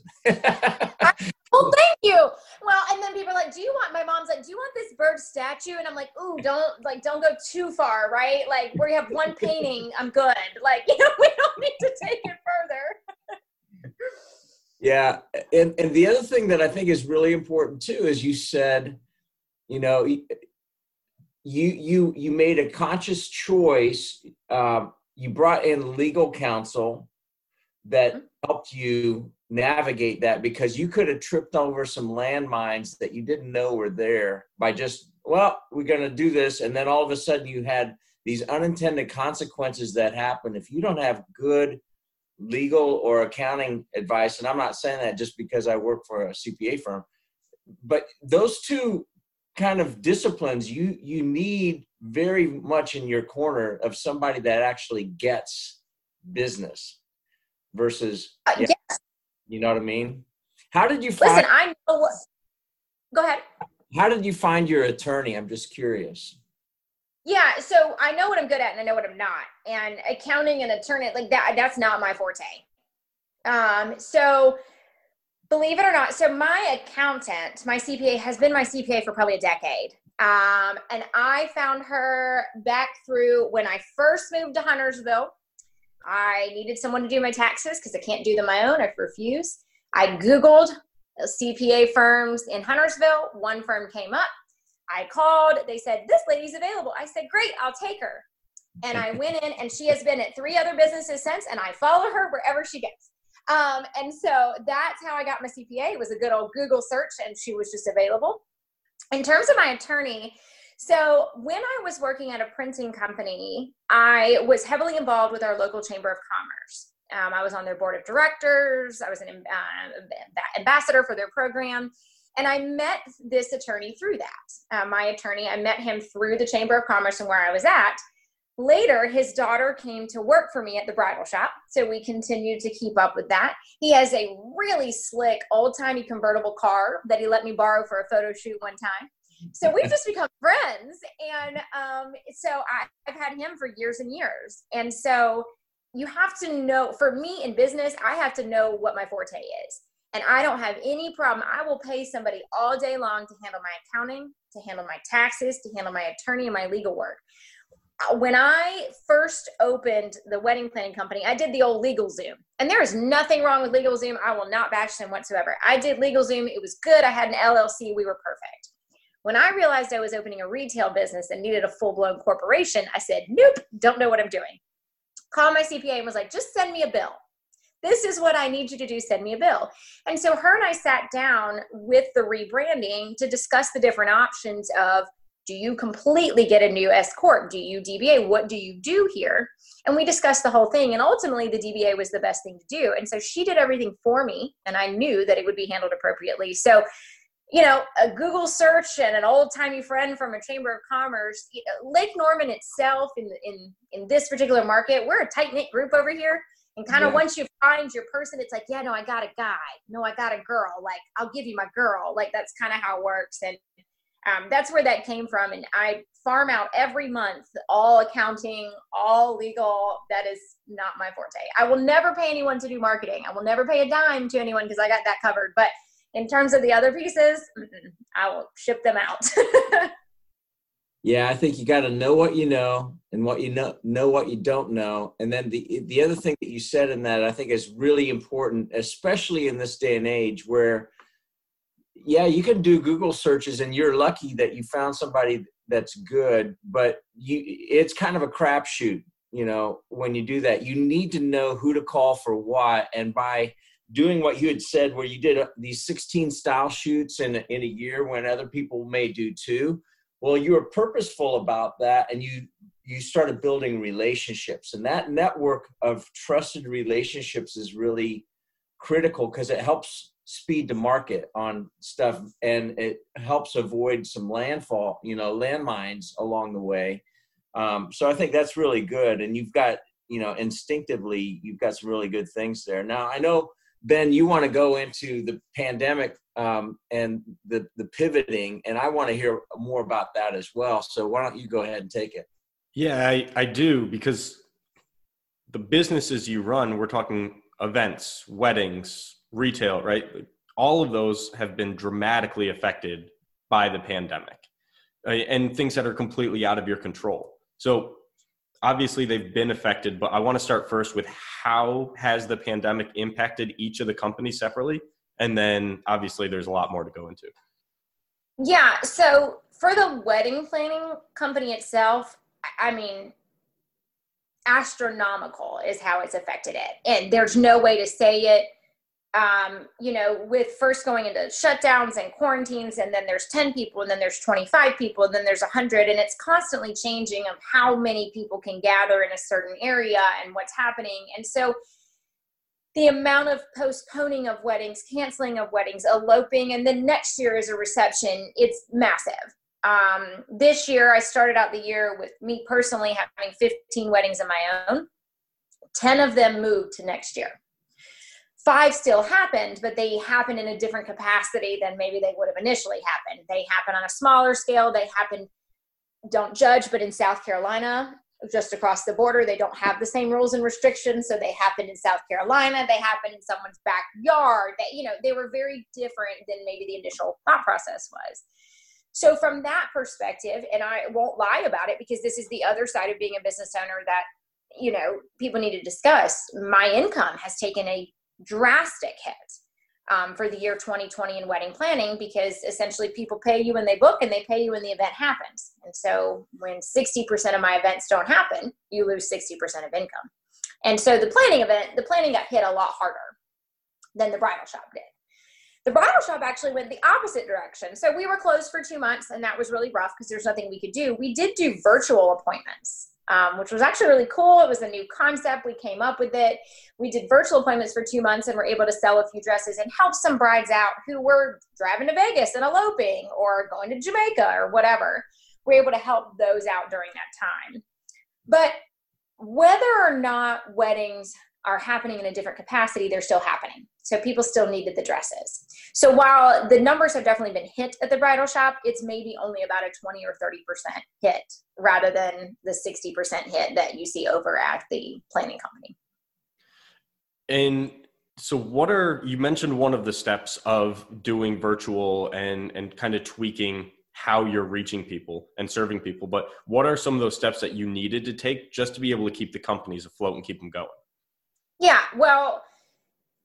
Well, thank you. Well, and then people are like, do you want this bird statue? And I'm like, ooh, don't go too far. Right. Like, where you have one painting, I'm good. Like, you know, we don't need to take it further. Yeah. And the other thing that I think is really important too, is you said, you know, you made a conscious choice. You brought in legal counsel that helped you navigate that, because you could have tripped over some landmines that you didn't know were there by just, well, we're going to do this. And then all of a sudden you had these unintended consequences that happen if you don't have good legal or accounting advice. And I'm not saying that just because I work for a CPA firm, but those two kind of disciplines, you need very much in your corner of somebody that actually gets business versus, yeah, yes. You know what I mean? How did you find, go ahead. How did you find your attorney? I'm just curious. Yeah, so I know what I'm good at and I know what I'm not. And accounting and attorney, like that's not my forte. So believe it or not, so my accountant, my CPA, has been my CPA for probably a decade. And I found her back through when I first moved to Huntersville. I needed someone to do my taxes because I can't do them my own. I refuse. I Googled CPA firms in Huntersville. One firm came up. I called. They said, this lady's available. I said, great, I'll take her. And I went in, and she has been at 3 other businesses since, and I follow her wherever she goes. And so that's how I got my CPA. It was a good old Google search, and she was just available. In terms of my attorney, so when I was working at a printing company, I was heavily involved with our local Chamber of Commerce. I was on their board of directors. I was an ambassador for their program. And I met this attorney through that. My attorney, I met him through the Chamber of Commerce and where I was at. Later, his daughter came to work for me at the bridal shop. So we continued to keep up with that. He has a really slick old-timey convertible car that he let me borrow for a photo shoot one time. So we've just become friends. And so I've had him for years and years. And so you have to know, for me in business, I have to know what my forte is. And I don't have any problem. I will pay somebody all day long to handle my accounting, to handle my taxes, to handle my attorney and my legal work. When I first opened the wedding planning company, I did the old LegalZoom. And there is nothing wrong with LegalZoom. I will not bash them whatsoever. I did LegalZoom. It was good. I had an LLC. We were perfect. When I realized I was opening a retail business and needed a full-blown corporation, I said, nope, don't know what I'm doing. Called my CPA and was like, just send me a bill. This is what I need you to do, send me a bill. And so her and I sat down with the rebranding to discuss the different options of, do you completely get a new S corp? Do you DBA? What do you do here? And we discussed the whole thing. And ultimately the DBA was the best thing to do. And so she did everything for me, and I knew that it would be handled appropriately. So, you know, a Google search and an old timey friend from a chamber of commerce, you know, Lake Norman itself in this particular market, we're a tight knit group over here. And kind of once you find your person, it's like, yeah, no, I got a guy. No, I got a girl. Like, I'll give you my girl. Like, that's kind of how it works. And that's where that came from. And I farm out every month, all accounting, all legal. That is not my forte. I will never pay anyone to do marketing. I will never pay a dime to anyone because I got that covered. But in terms of the other pieces, I will ship them out. Yeah, I think you got to know what you know and what you know what you don't know. And then the other thing that you said in that I think is really important, especially in this day and age where, yeah, you can do Google searches and you're lucky that you found somebody that's good, but it's kind of a crapshoot, you know, when you do that. You need to know who to call for what, and by doing what you had said where you did these 16 style shoots in a year when other people may do two. Well, you were purposeful about that, and you started building relationships. And that network of trusted relationships is really critical because it helps speed to market on stuff, and it helps avoid some landfall, you know, landmines along the way. So I think that's really good. And you've got, you know, instinctively, you've got some really good things there. Now, I know, Ben, you want to go into the pandemic and the pivoting, and I want to hear more about that as well. So why don't you go ahead and take it? Yeah, I do, because the businesses you run, we're talking events, weddings, retail, right? All of those have been dramatically affected by the pandemic and things that are completely out of your control. So obviously they've been affected, but I want to start first with how has the pandemic impacted each of the companies separately? And then obviously there's a lot more to go into. Yeah. So for the wedding planning company itself, I mean, astronomical is how it's affected it. And there's no way to say it. You know, with first going into shutdowns and quarantines, and then there's 10 people, and then there's 25 people, and then there's 100, and it's constantly changing of how many people can gather in a certain area and what's happening. And so the amount of postponing of weddings, canceling of weddings, eloping, and then next year is a reception, it's massive. This year, I started out the year with me personally having 15 weddings of my own. 10 of them moved to next year. 5 still happened, but they happened in a different capacity than maybe they would have initially happened. They happen on a smaller scale. They happen, don't judge, but in South Carolina, just across the border, they don't have the same rules and restrictions. So they happened in South Carolina. They happened in someone's backyard. That, you know, they were very different than maybe the initial thought process was. So from that perspective, and I won't lie about it because this is the other side of being a business owner that, you know, people need to discuss, my income has taken a drastic hit for the year 2020 in wedding planning, because essentially people pay you when they book and they pay you when the event happens. And so when 60% of my events don't happen, you lose 60% of income. And so the planning got hit a lot harder than the bridal shop did. The bridal shop actually went the opposite direction. So we were closed for 2 months, and that was really rough because there's nothing we could do. We did do virtual appointments, which was actually really cool. It was a new concept. We came up with it. We did virtual appointments for 2 months and were able to sell a few dresses and help some brides out who were driving to Vegas and eloping or going to Jamaica or whatever. We were able to help those out during that time. But whether or not weddings are happening in a different capacity, they're still happening. So people still needed the dresses. So while the numbers have definitely been hit at the bridal shop, it's maybe only about a 20 or 30% hit rather than the 60% hit that you see over at the planning company. And so you mentioned one of the steps of doing virtual and kind of tweaking how you're reaching people and serving people, but what are some of those steps that you needed to take just to be able to keep the companies afloat and keep them going? Yeah, well,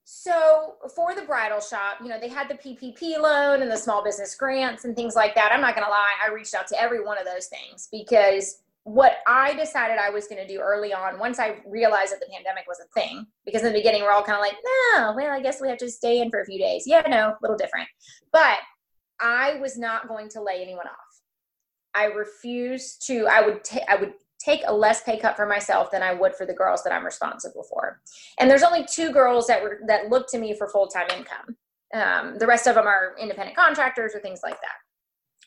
So for the bridal shop, you know, they had the PPP loan and the small business grants and things like that. I'm not going to lie. I reached out to every one of those things because what I decided I was going to do early on, once I realized that the pandemic was a thing, because in the beginning we're all kind of like, no, well, I guess we have to stay in for a few days. Yeah, no, a little different. But I was not going to lay anyone off. I refused to. I would take a less pay cut for myself than I would for the girls that I'm responsible for. And there's only two girls that look to me for full-time income. The rest of them are independent contractors or things like that.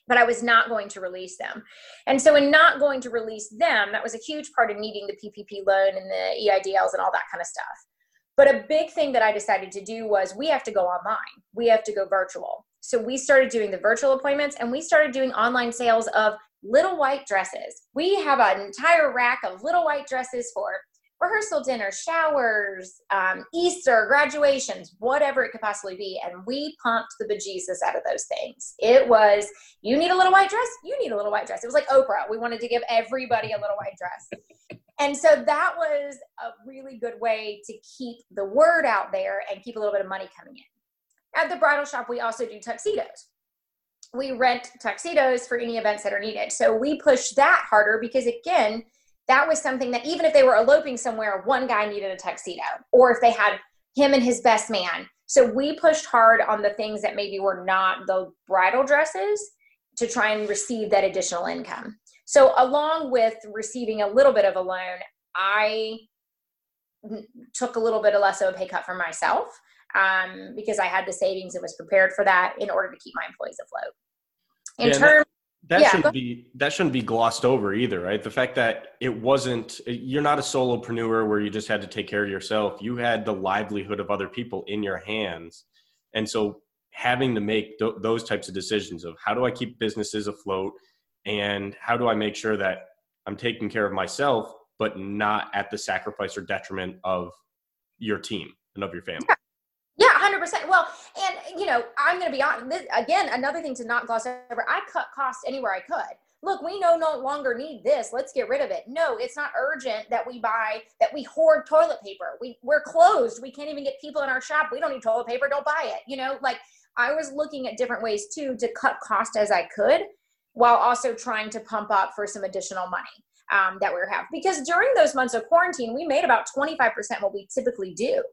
But I was not going to release them. And so in not going to release them, that was a huge part of needing the PPP loan and the EIDLs and all that kind of stuff. But a big thing that I decided to do was we have to go online. We have to go virtual. So we started doing the virtual appointments and we started doing online sales of little white dresses. We have an entire rack of little white dresses for rehearsal dinners, showers, Easter, graduations, whatever it could possibly be. And we pumped the bejesus out of those things. It was, you need a little white dress, you need a little white dress. It was like Oprah. We wanted to give everybody a little white dress. And so that was a really good way to keep the word out there and keep a little bit of money coming in. At the bridal shop, we also do tuxedos. We rent tuxedos for any events that are needed. So we pushed that harder because, again, that was something that even if they were eloping somewhere, one guy needed a tuxedo, or if they had him and his best man. So we pushed hard on the things that maybe were not the bridal dresses to try and receive that additional income. So along with receiving a little bit of a loan, I took a little bit of less of a pay cut for myself. Because I had the savings and was prepared for that in order to keep my employees afloat. That shouldn't be glossed over either, right? The fact that you're not a solopreneur where you just had to take care of yourself. You had the livelihood of other people in your hands. And so having to make those types of decisions of how do I keep businesses afloat and how do I make sure that I'm taking care of myself, but not at the sacrifice or detriment of your team and of your family. Yeah. Yeah, 100%. Well, and, you know, I'm going to be honest. Again, another thing to not gloss over, I cut costs anywhere I could. Look, we no longer need this. Let's get rid of it. No, it's not urgent that we hoard toilet paper. We're closed. We can't even get people in our shop. We don't need toilet paper. Don't buy it. You know, like I was looking at different ways too to cut cost as I could while also trying to pump up for some additional money that we have. Because during those months of quarantine, we made about 25% what we typically do.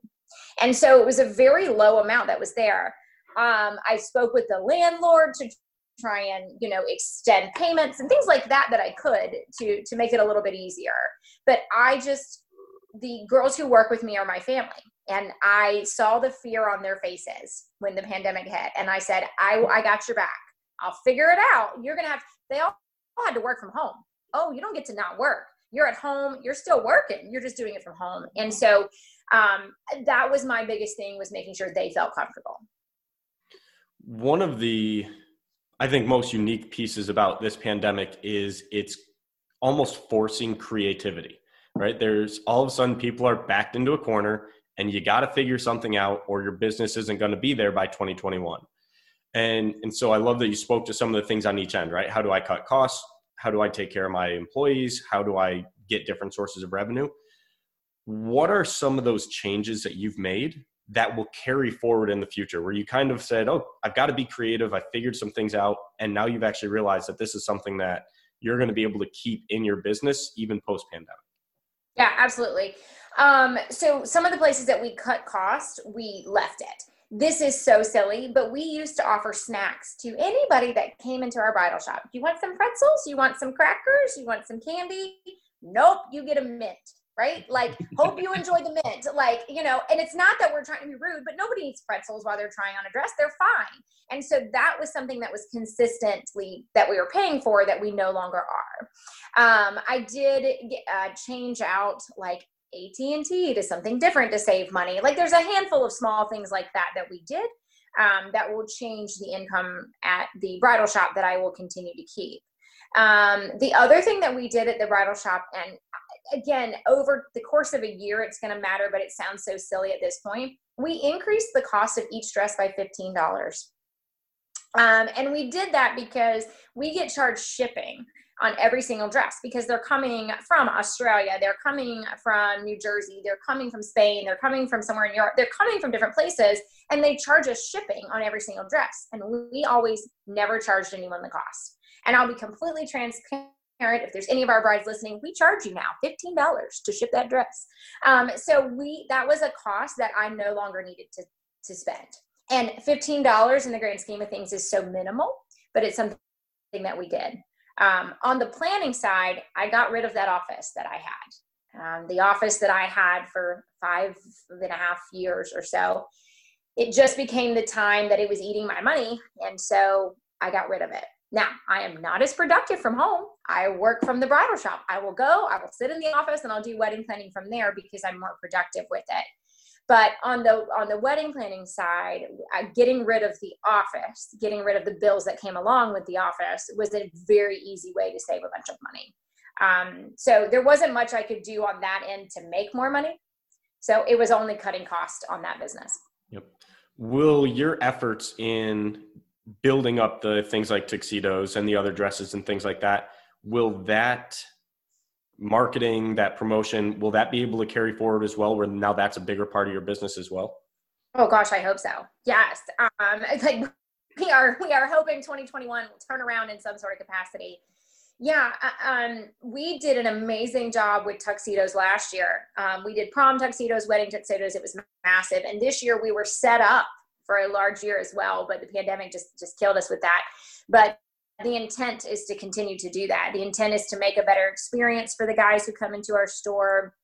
And so it was a very low amount that was there. I spoke with the landlord to try and, you know, extend payments and things like that I could to make it a little bit easier. But the girls who work with me are my family. And I saw the fear on their faces when the pandemic hit. And I said, I got your back. I'll figure it out. They all had to work from home. Oh, you don't get to not work. You're at home. You're still working. You're just doing it from home. And so that was my biggest thing, was making sure they felt comfortable. One of the, I think, most unique pieces about this pandemic is it's almost forcing creativity, right? There's all of a sudden people are backed into a corner and you got to figure something out or your business isn't going to be there by 2021. And so I love that you spoke to some of the things on each end, right? How do I cut costs? How do I take care of my employees? How do I get different sources of revenue? What are some of those changes that you've made that will carry forward in the future where you kind of said, oh, I've got to be creative. I figured some things out. And now you've actually realized that this is something that you're going to be able to keep in your business, even post-pandemic. Yeah, absolutely. So some of the places that we cut costs, we left it. This is so silly, but we used to offer snacks to anybody that came into our bridal shop. You want some pretzels? You want some crackers? You want some candy? Nope, you get a mint, right? Like, hope you enjoy the mint. Like, you know, and it's not that we're trying to be rude, but nobody eats pretzels while they're trying on a dress. They're fine. And so that was something that was consistently that we were paying for that we no longer are. I did change out like AT&T to something different to save money. Like there's a handful of small things like that we did that will change the income at the bridal shop that I will continue to keep. The other thing that we did at the bridal shop, and again, over the course of a year, it's going to matter, but it sounds so silly at this point. We increased the cost of each dress by $15. And we did that because we get charged shipping. on every single dress because they're coming from Australia, they're coming from New Jersey, they're coming from Spain, they're coming from somewhere in Europe, they're coming from different places, and they charge us shipping on every single dress. And we always never charged anyone the cost. And I'll be completely transparent. If there's any of our brides listening, we charge you now $15 to ship that dress. That was a cost that I no longer needed to spend. And $15 in the grand scheme of things is so minimal, but it's something that we did. On the planning side, I got rid of that office that I had. The office that I had for 5.5 years or so, it just became the time that it was eating my money. And so I got rid of it. Now, I am not as productive from home. I work from the bridal shop. I will go, I will sit in the office, and I'll do wedding planning from there because I'm more productive with it. But on the wedding planning side, getting rid of the office, getting rid of the bills that came along with the office was a very easy way to save a bunch of money. So there wasn't much I could do on that end to make more money. So it was only cutting costs on that business. Yep. Will your efforts in building up the things like tuxedos and the other dresses and things like that, will that marketing, that promotion, will that be able to carry forward as well, where now that's a bigger part of your business as well? Oh gosh, I hope so. Yes. We are hoping 2021 will turn around in some sort of capacity. Yeah. We did an amazing job with tuxedos last year. We did prom tuxedos, wedding tuxedos. It was massive. And this year we were set up for a large year as well, but the pandemic just killed us with that. But the intent is to continue to do that. The intent is to make a better experience for the guys who come into our store.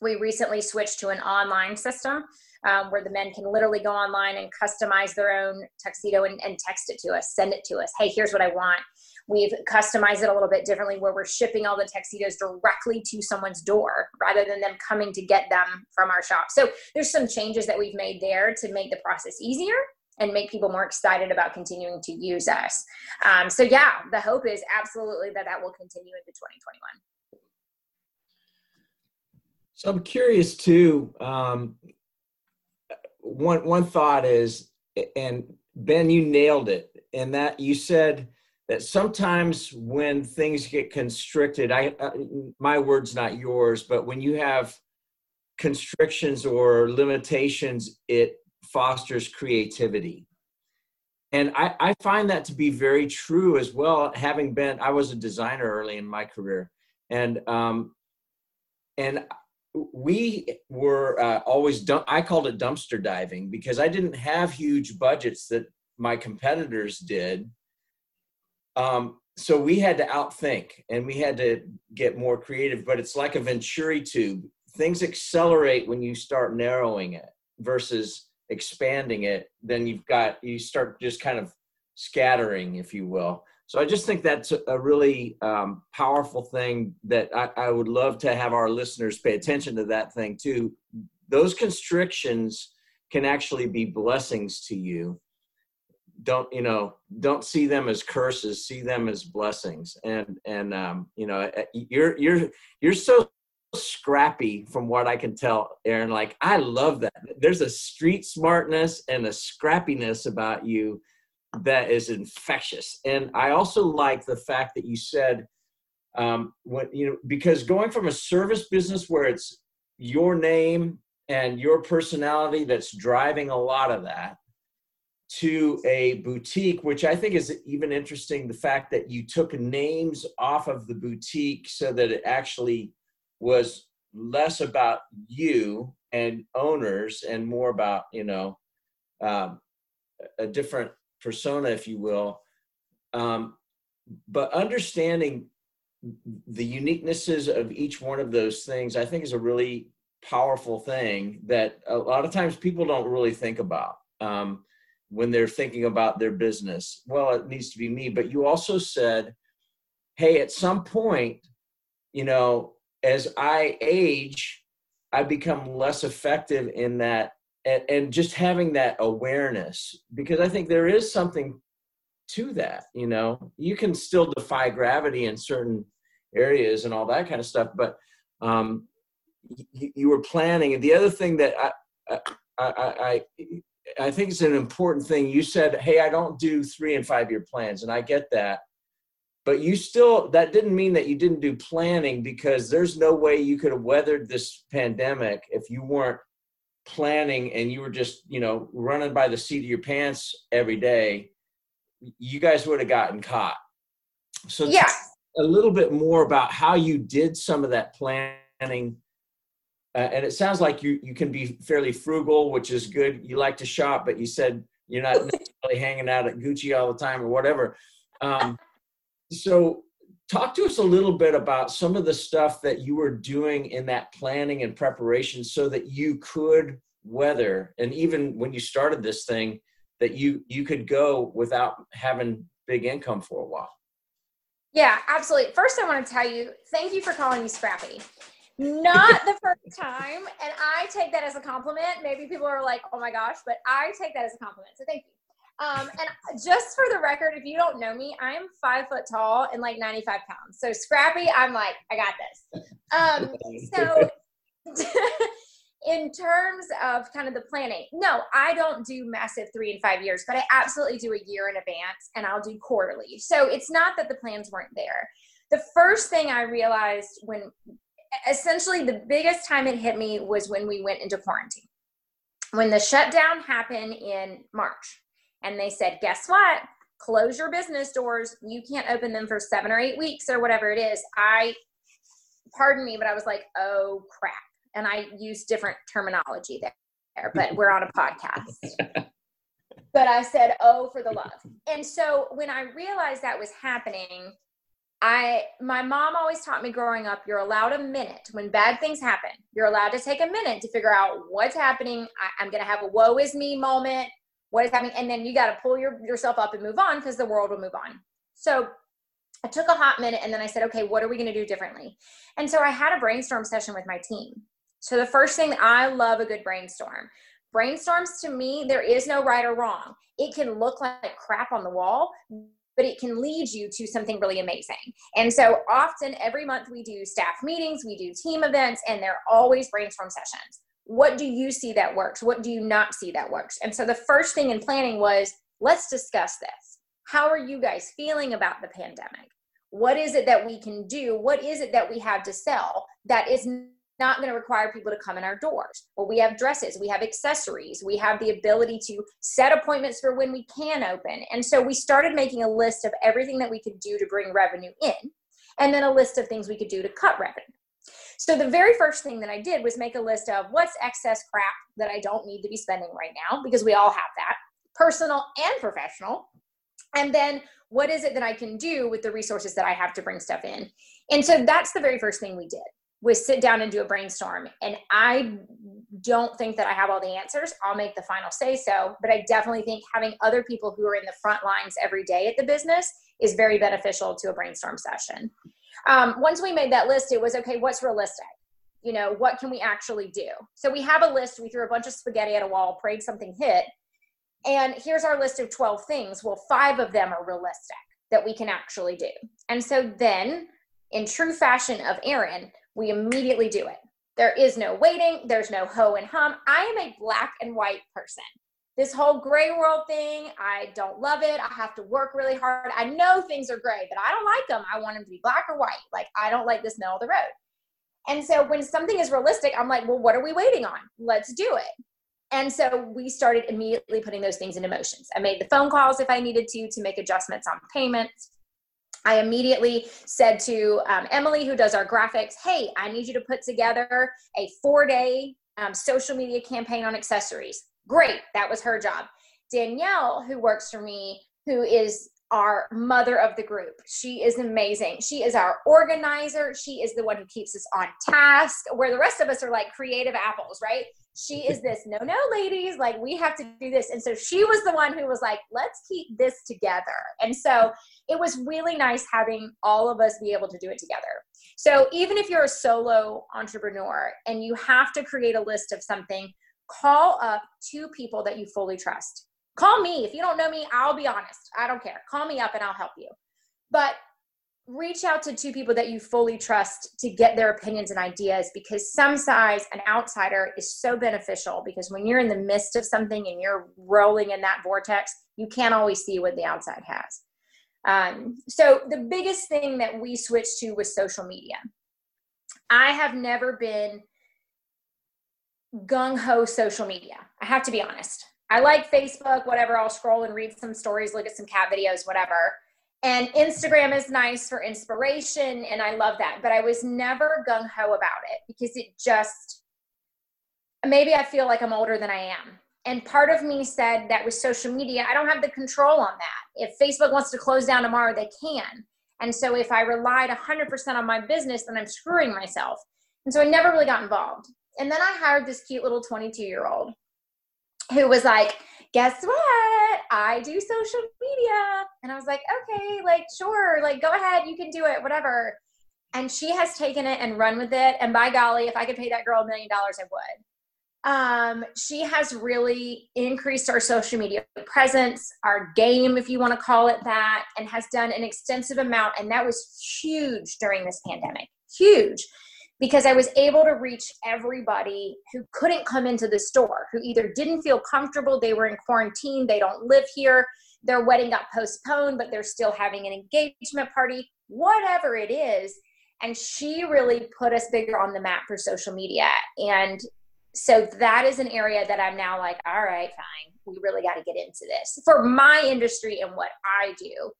We recently switched to an online system where the men can literally go online and customize their own tuxedo and text it to us, send it to us. Hey, here's what I want. We've customized it a little bit differently where we're shipping all the tuxedos directly to someone's door rather than them coming to get them from our shop. So there's some changes that we've made there to make the process easier and make people more excited about continuing to use us. The hope is absolutely that will continue into 2021. So I'm curious too, one thought is, and Ben, you nailed it, in that you said that sometimes when things get constricted, my word's not yours, but when you have constrictions or limitations, it fosters creativity. And I find that to be very true as well, I was a designer early in my career. And we were I called it dumpster diving, because I didn't have huge budgets that my competitors did. So we had to outthink and we had to get more creative, but it's like a venturi tube. Things accelerate when you start narrowing it versus expanding it. Then you start just kind of scattering, if you will. So I just think that's a really powerful thing that I would love to have our listeners pay attention to that thing too. Those constrictions can actually be blessings to you. Don't see them as curses, see them as blessings. And you're so scrappy from what I can tell, Aaron. Like, I love that. There's a street smartness and a scrappiness about you that is infectious. And I also like the fact that you said, because going from a service business where it's your name and your personality that's driving a lot of that, to a boutique, which I think is even interesting, the fact that you took names off of the boutique so that it actually was less about you and owners and more about, a different persona, if you will. But understanding the uniquenesses of each one of those things, I think, is a really powerful thing that a lot of times people don't really think about. When they're thinking about their business. Well, it needs to be me. But you also said, hey, at some point, as I age, I become less effective in that, and just having that awareness, because I think there is something to that. You can still defy gravity in certain areas and all that kind of stuff, but you were planning. And the other thing that I think it's an important thing. You said, hey, I don't do 3 and 5 year plans. And I get that. But you still, that didn't mean that you didn't do planning, because there's no way you could have weathered this pandemic if you weren't planning and you were just, you know, running by the seat of your pants every day. You guys would have gotten caught. So yeah, a little bit more about how you did some of that planning. And it sounds like you can be fairly frugal, which is good. You like to shop, but you said you're not necessarily hanging out at Gucci all the time or whatever. So talk to us a little bit about some of the stuff that you were doing in that planning and preparation so that you could weather. And even when you started this thing, that you could go without having big income for a while. Yeah, absolutely. First, I want to tell you, thank you for calling me scrappy. Not the first time. And I take that as a compliment. Maybe people are like, oh my gosh, but I take that as a compliment. So thank you. And just for the record, if you don't know me, I'm 5 foot tall and like 95 pounds. So scrappy, I'm like, I got this. So in terms of kind of the planning, no, I don't do massive 3 and 5 years, but I absolutely do a year in advance, and I'll do quarterly. So it's not that the plans weren't there. The first thing I realized when essentially the biggest time it hit me was when we went into quarantine, when the shutdown happened in March. And they said, guess what? Close your business doors. You can't open them for 7 or 8 weeks or whatever it is. Pardon me, but I was like, oh crap. And I used different terminology there, but we're on a podcast. But I said, oh, for the love. And so when I realized that was happening, my mom always taught me growing up, you're allowed a minute. When bad things happen, you're allowed to take a minute to figure out what's happening. I'm going to have a woe is me moment. What is happening? And then you got to pull yourself up and move on, because the world will move on. So I took a hot minute, and then I said, okay, what are we going to do differently? And so I had a brainstorm session with my team. So the first thing, I love a good brainstorm. Brainstorms, to me, there is no right or wrong. It can look like crap on the wall, but it can lead you to something really amazing. And so often every month we do staff meetings, we do team events, and they're always brainstorm sessions. What do you see that works? What do you not see that works? And so the first thing in planning was, let's discuss this. How are you guys feeling about the pandemic? What is it that we can do? What is it that we have to sell that is not going to require people to come in our doors? Well, we have dresses, we have accessories, we have the ability to set appointments for when we can open. And so we started making a list of everything that we could do to bring revenue in, and then a list of things we could do to cut revenue. So the very first thing that I did was make a list of what's excess crap that I don't need to be spending right now, because we all have that, personal and professional. And then what is it that I can do with the resources that I have to bring stuff in? And so that's the very first thing we did, was sit down and do a brainstorm. And I don't think that I have all the answers. I'll make the final say so, but I definitely think having other people who are in the front lines every day at the business is very beneficial to a brainstorm session. Once we made that list, it was, okay, what's realistic? You know, what can we actually do? So we have a list. We threw a bunch of spaghetti at a wall, prayed something hit. And here's our list of 12 things. Well, 5 of them are realistic that we can actually do. And so then, in true fashion of Aaron, we immediately do it. There is no waiting. There's no ho and hum. I am a black and white person. This whole gray world thing, I don't love it. I have to work really hard. I know things are gray, but I don't like them. I want them to be black or white. Like, I don't like this middle of the road. And so when something is realistic, I'm like, well, what are we waiting on? Let's do it. And so we started immediately putting those things into motions. I made the phone calls if I needed to make adjustments on payments. I immediately said to Emily, who does our graphics, hey, I need you to put together a 4-day social media campaign on accessories. Great. That was her job. Danielle, who works for me, who is our mother of the group. She is amazing. She is our organizer. She is the one who keeps us on task, where the rest of us are like creative apples, right? She is this, no, ladies, like, we have to do this. And so she was the one who was like, let's keep this together. And so it was really nice having all of us be able to do it together. So even if you're a solo entrepreneur and you have to create a list of something, call up 2 people that you fully trust. Call me. If you don't know me, I'll be honest. I don't care. Call me up and I'll help you. But reach out to 2 people that you fully trust to get their opinions and ideas, because sometimes an outsider is so beneficial, because when you're in the midst of something and you're rolling in that vortex, you can't always see what the outside has. So the biggest thing that we switched to was social media. I have never been gung-ho social media. I have to be honest. I like Facebook, whatever. I'll scroll and read some stories, look at some cat videos, whatever. And Instagram is nice for inspiration, and I love that. But I was never gung-ho about it because it just, maybe I feel like I'm older than I am. And part of me said that with social media, I don't have the control on that. If Facebook wants to close down tomorrow, they can. And so if I relied 100% on my business, then I'm screwing myself. And so I never really got involved. And then I hired this cute little 22-year-old who was like, guess what? I do social media. And I was like, okay, like, sure. Like, go ahead. You can do it, whatever. And she has taken it and run with it. And by golly, if I could pay that girl $1 million, I would. She has really increased our social media presence, our game, if you want to call it that, and has done an extensive amount. And that was huge during this pandemic, huge, because I was able to reach everybody who couldn't come into the store, who either didn't feel comfortable, they were in quarantine, they don't live here, their wedding got postponed, but they're still having an engagement party, whatever it is. And she really put us bigger on the map for social media. And so that is an area that I'm now like, all right, fine. We really got to get into this. For my industry and what I do,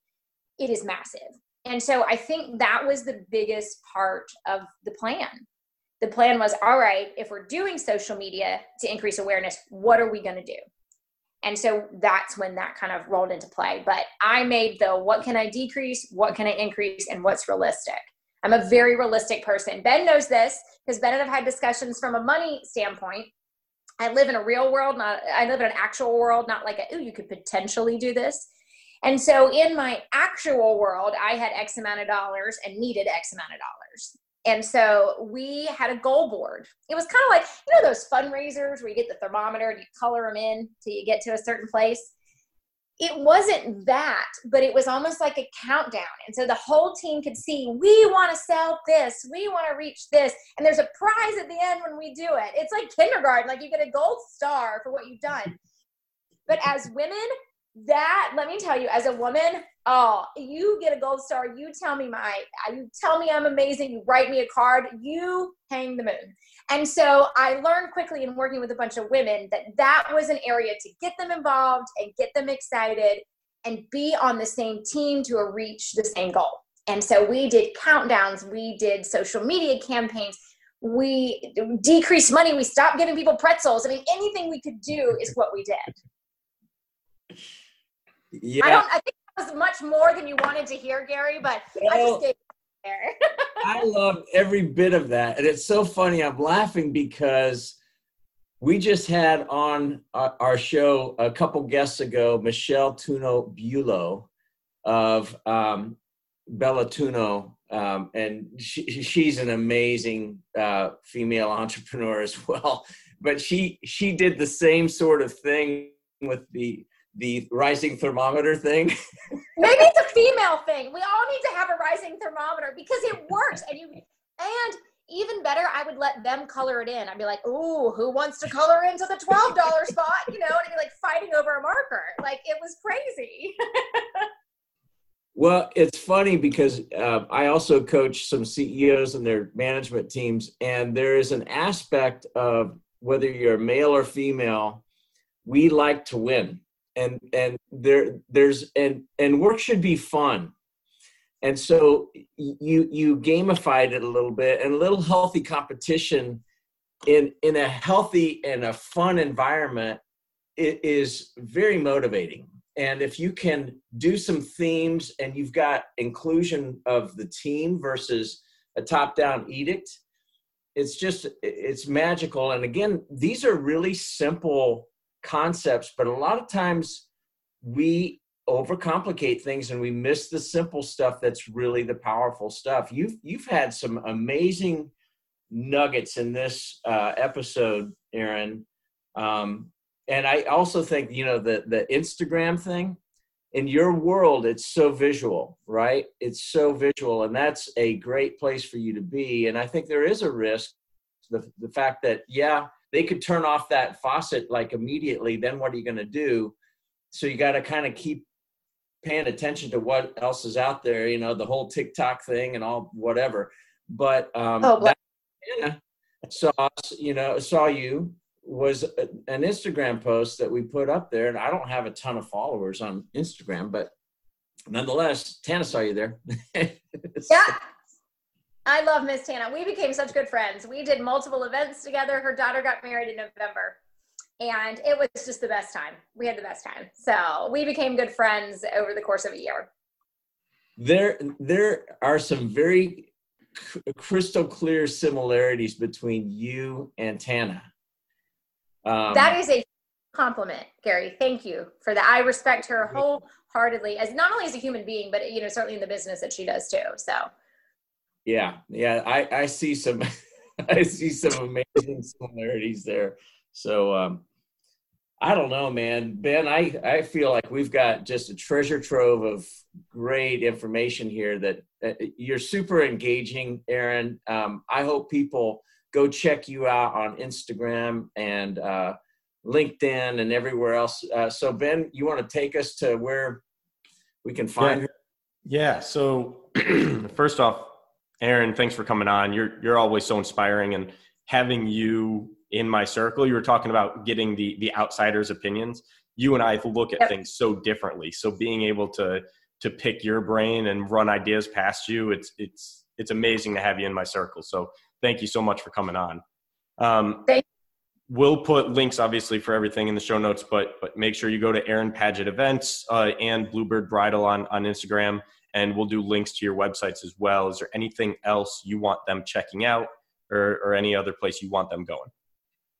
it is massive. And so I think that was the biggest part of the plan. The plan was, all right, if we're doing social media to increase awareness, what are we going to do? And so that's when that kind of rolled into play. But I made the, what can I decrease? What can I increase? And what's realistic? I'm a very realistic person. Ben knows this because Ben and I've had discussions from a money standpoint. I live in a real world, I live in an actual world, not like a, ooh, you could potentially do this. And so in my actual world, I had X amount of dollars and needed X amount of dollars. And so we had a goal board. It was kind of like, you know, those fundraisers where you get the thermometer and you color them in till you get to a certain place. It wasn't that, but it was almost like a countdown. And so the whole team could see, we want to sell this, we want to reach this. And there's a prize at the end when we do it. It's like kindergarten, like you get a gold star for what you've done. But as women, that, let me tell you, as a woman, oh, you get a gold star. You tell me you tell me I'm amazing. You write me a card, you hang the moon. And so I learned quickly in working with a bunch of women that was an area to get them involved and get them excited and be on the same team to reach the same goal. And so we did countdowns. We did social media campaigns. We decreased money. We stopped giving people pretzels. I mean, anything we could do is what we did. Yeah. I think that was much more than you wanted to hear, Gary, but I just gave it there. I love every bit of that. And it's so funny. I'm laughing because we just had on our show a couple guests ago, Michelle Tuno-Bulo of Bella Tuno. And she's an amazing female entrepreneur as well. But she did the same sort of thing with the rising thermometer thing. Maybe it's a female thing. We all need to have a rising thermometer because it works. And even better, I would let them color it in. I'd be like, ooh, who wants to color into the $12 spot? You know, and it'd be like fighting over a marker. Like, it was crazy. Well, it's funny because I also coach some CEOs and their management teams. And there is an aspect of whether you're male or female, we like to win. And there's work should be fun. And so you gamified it a little bit, and a little healthy competition in a healthy and a fun environment, it is very motivating. And if you can do some themes and you've got inclusion of the team versus a top-down edict, it's magical. And again, these are really simple concepts, but a lot of times we overcomplicate things and we miss the simple stuff that's really the powerful stuff. You've had some amazing nuggets in this episode, Aaron. And I also think, you know, the Instagram thing, in your world, it's so visual, right? It's so visual, and that's a great place for you to be. And I think there is a risk, the fact that, yeah, they could turn off that faucet like immediately, then what are you going to do? So you got to kind of keep paying attention to what else is out there, you know, the whole TikTok thing and all whatever. But Anna saw you was an Instagram post that we put up there, and I don't have a ton of followers on Instagram, but nonetheless, Tana saw you there. Yeah. I love Miss Tana. We became such good friends. We did multiple events together. Her daughter got married in November, and it was just the best time. We had the best time. So we became good friends over the course of a year. There are some very crystal clear similarities between you and Tana. That is a compliment, Gary. Thank you for that. I respect her wholeheartedly, as not only as a human being, but, you know, certainly in the business that she does too. So. Yeah. I see some, amazing similarities there. So, I don't know, man, Ben, I feel like we've got just a treasure trove of great information here that you're super engaging, Aaron. I hope people go check you out on Instagram and, LinkedIn and everywhere else. So Ben, you want to take us to where we can find her? Yeah. So first off, Aaron, thanks for coming on. You're always so inspiring, and having you in my circle, you were talking about getting the outsiders' opinions. You and I look at things so differently. So being able to pick your brain and run ideas past you, it's amazing to have you in my circle. So thank you so much for coming on. Thank you. We'll put links obviously for everything in the show notes, but make sure you go to Aaron Padgett Events and Bluebird Bridal on Instagram. And we'll do links to your websites as well. Is there anything else you want them checking out, or any other place you want them going?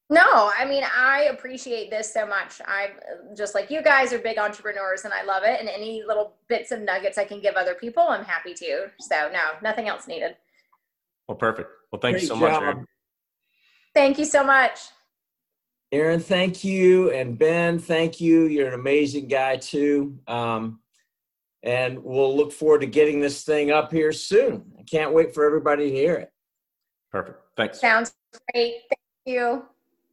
No, I mean, I appreciate this so much. I just, like you guys, are big entrepreneurs, and I love it. And any little bits and nuggets I can give other people, I'm happy to. So no, nothing else needed. Well, perfect. Well, thank you so much, Aaron. Thank you so much. Aaron, thank you. And Ben, thank you. You're an amazing guy too. And we'll look forward to getting this thing up here soon. I can't wait for everybody to hear it. Perfect. Thanks. Sounds great. Thank you.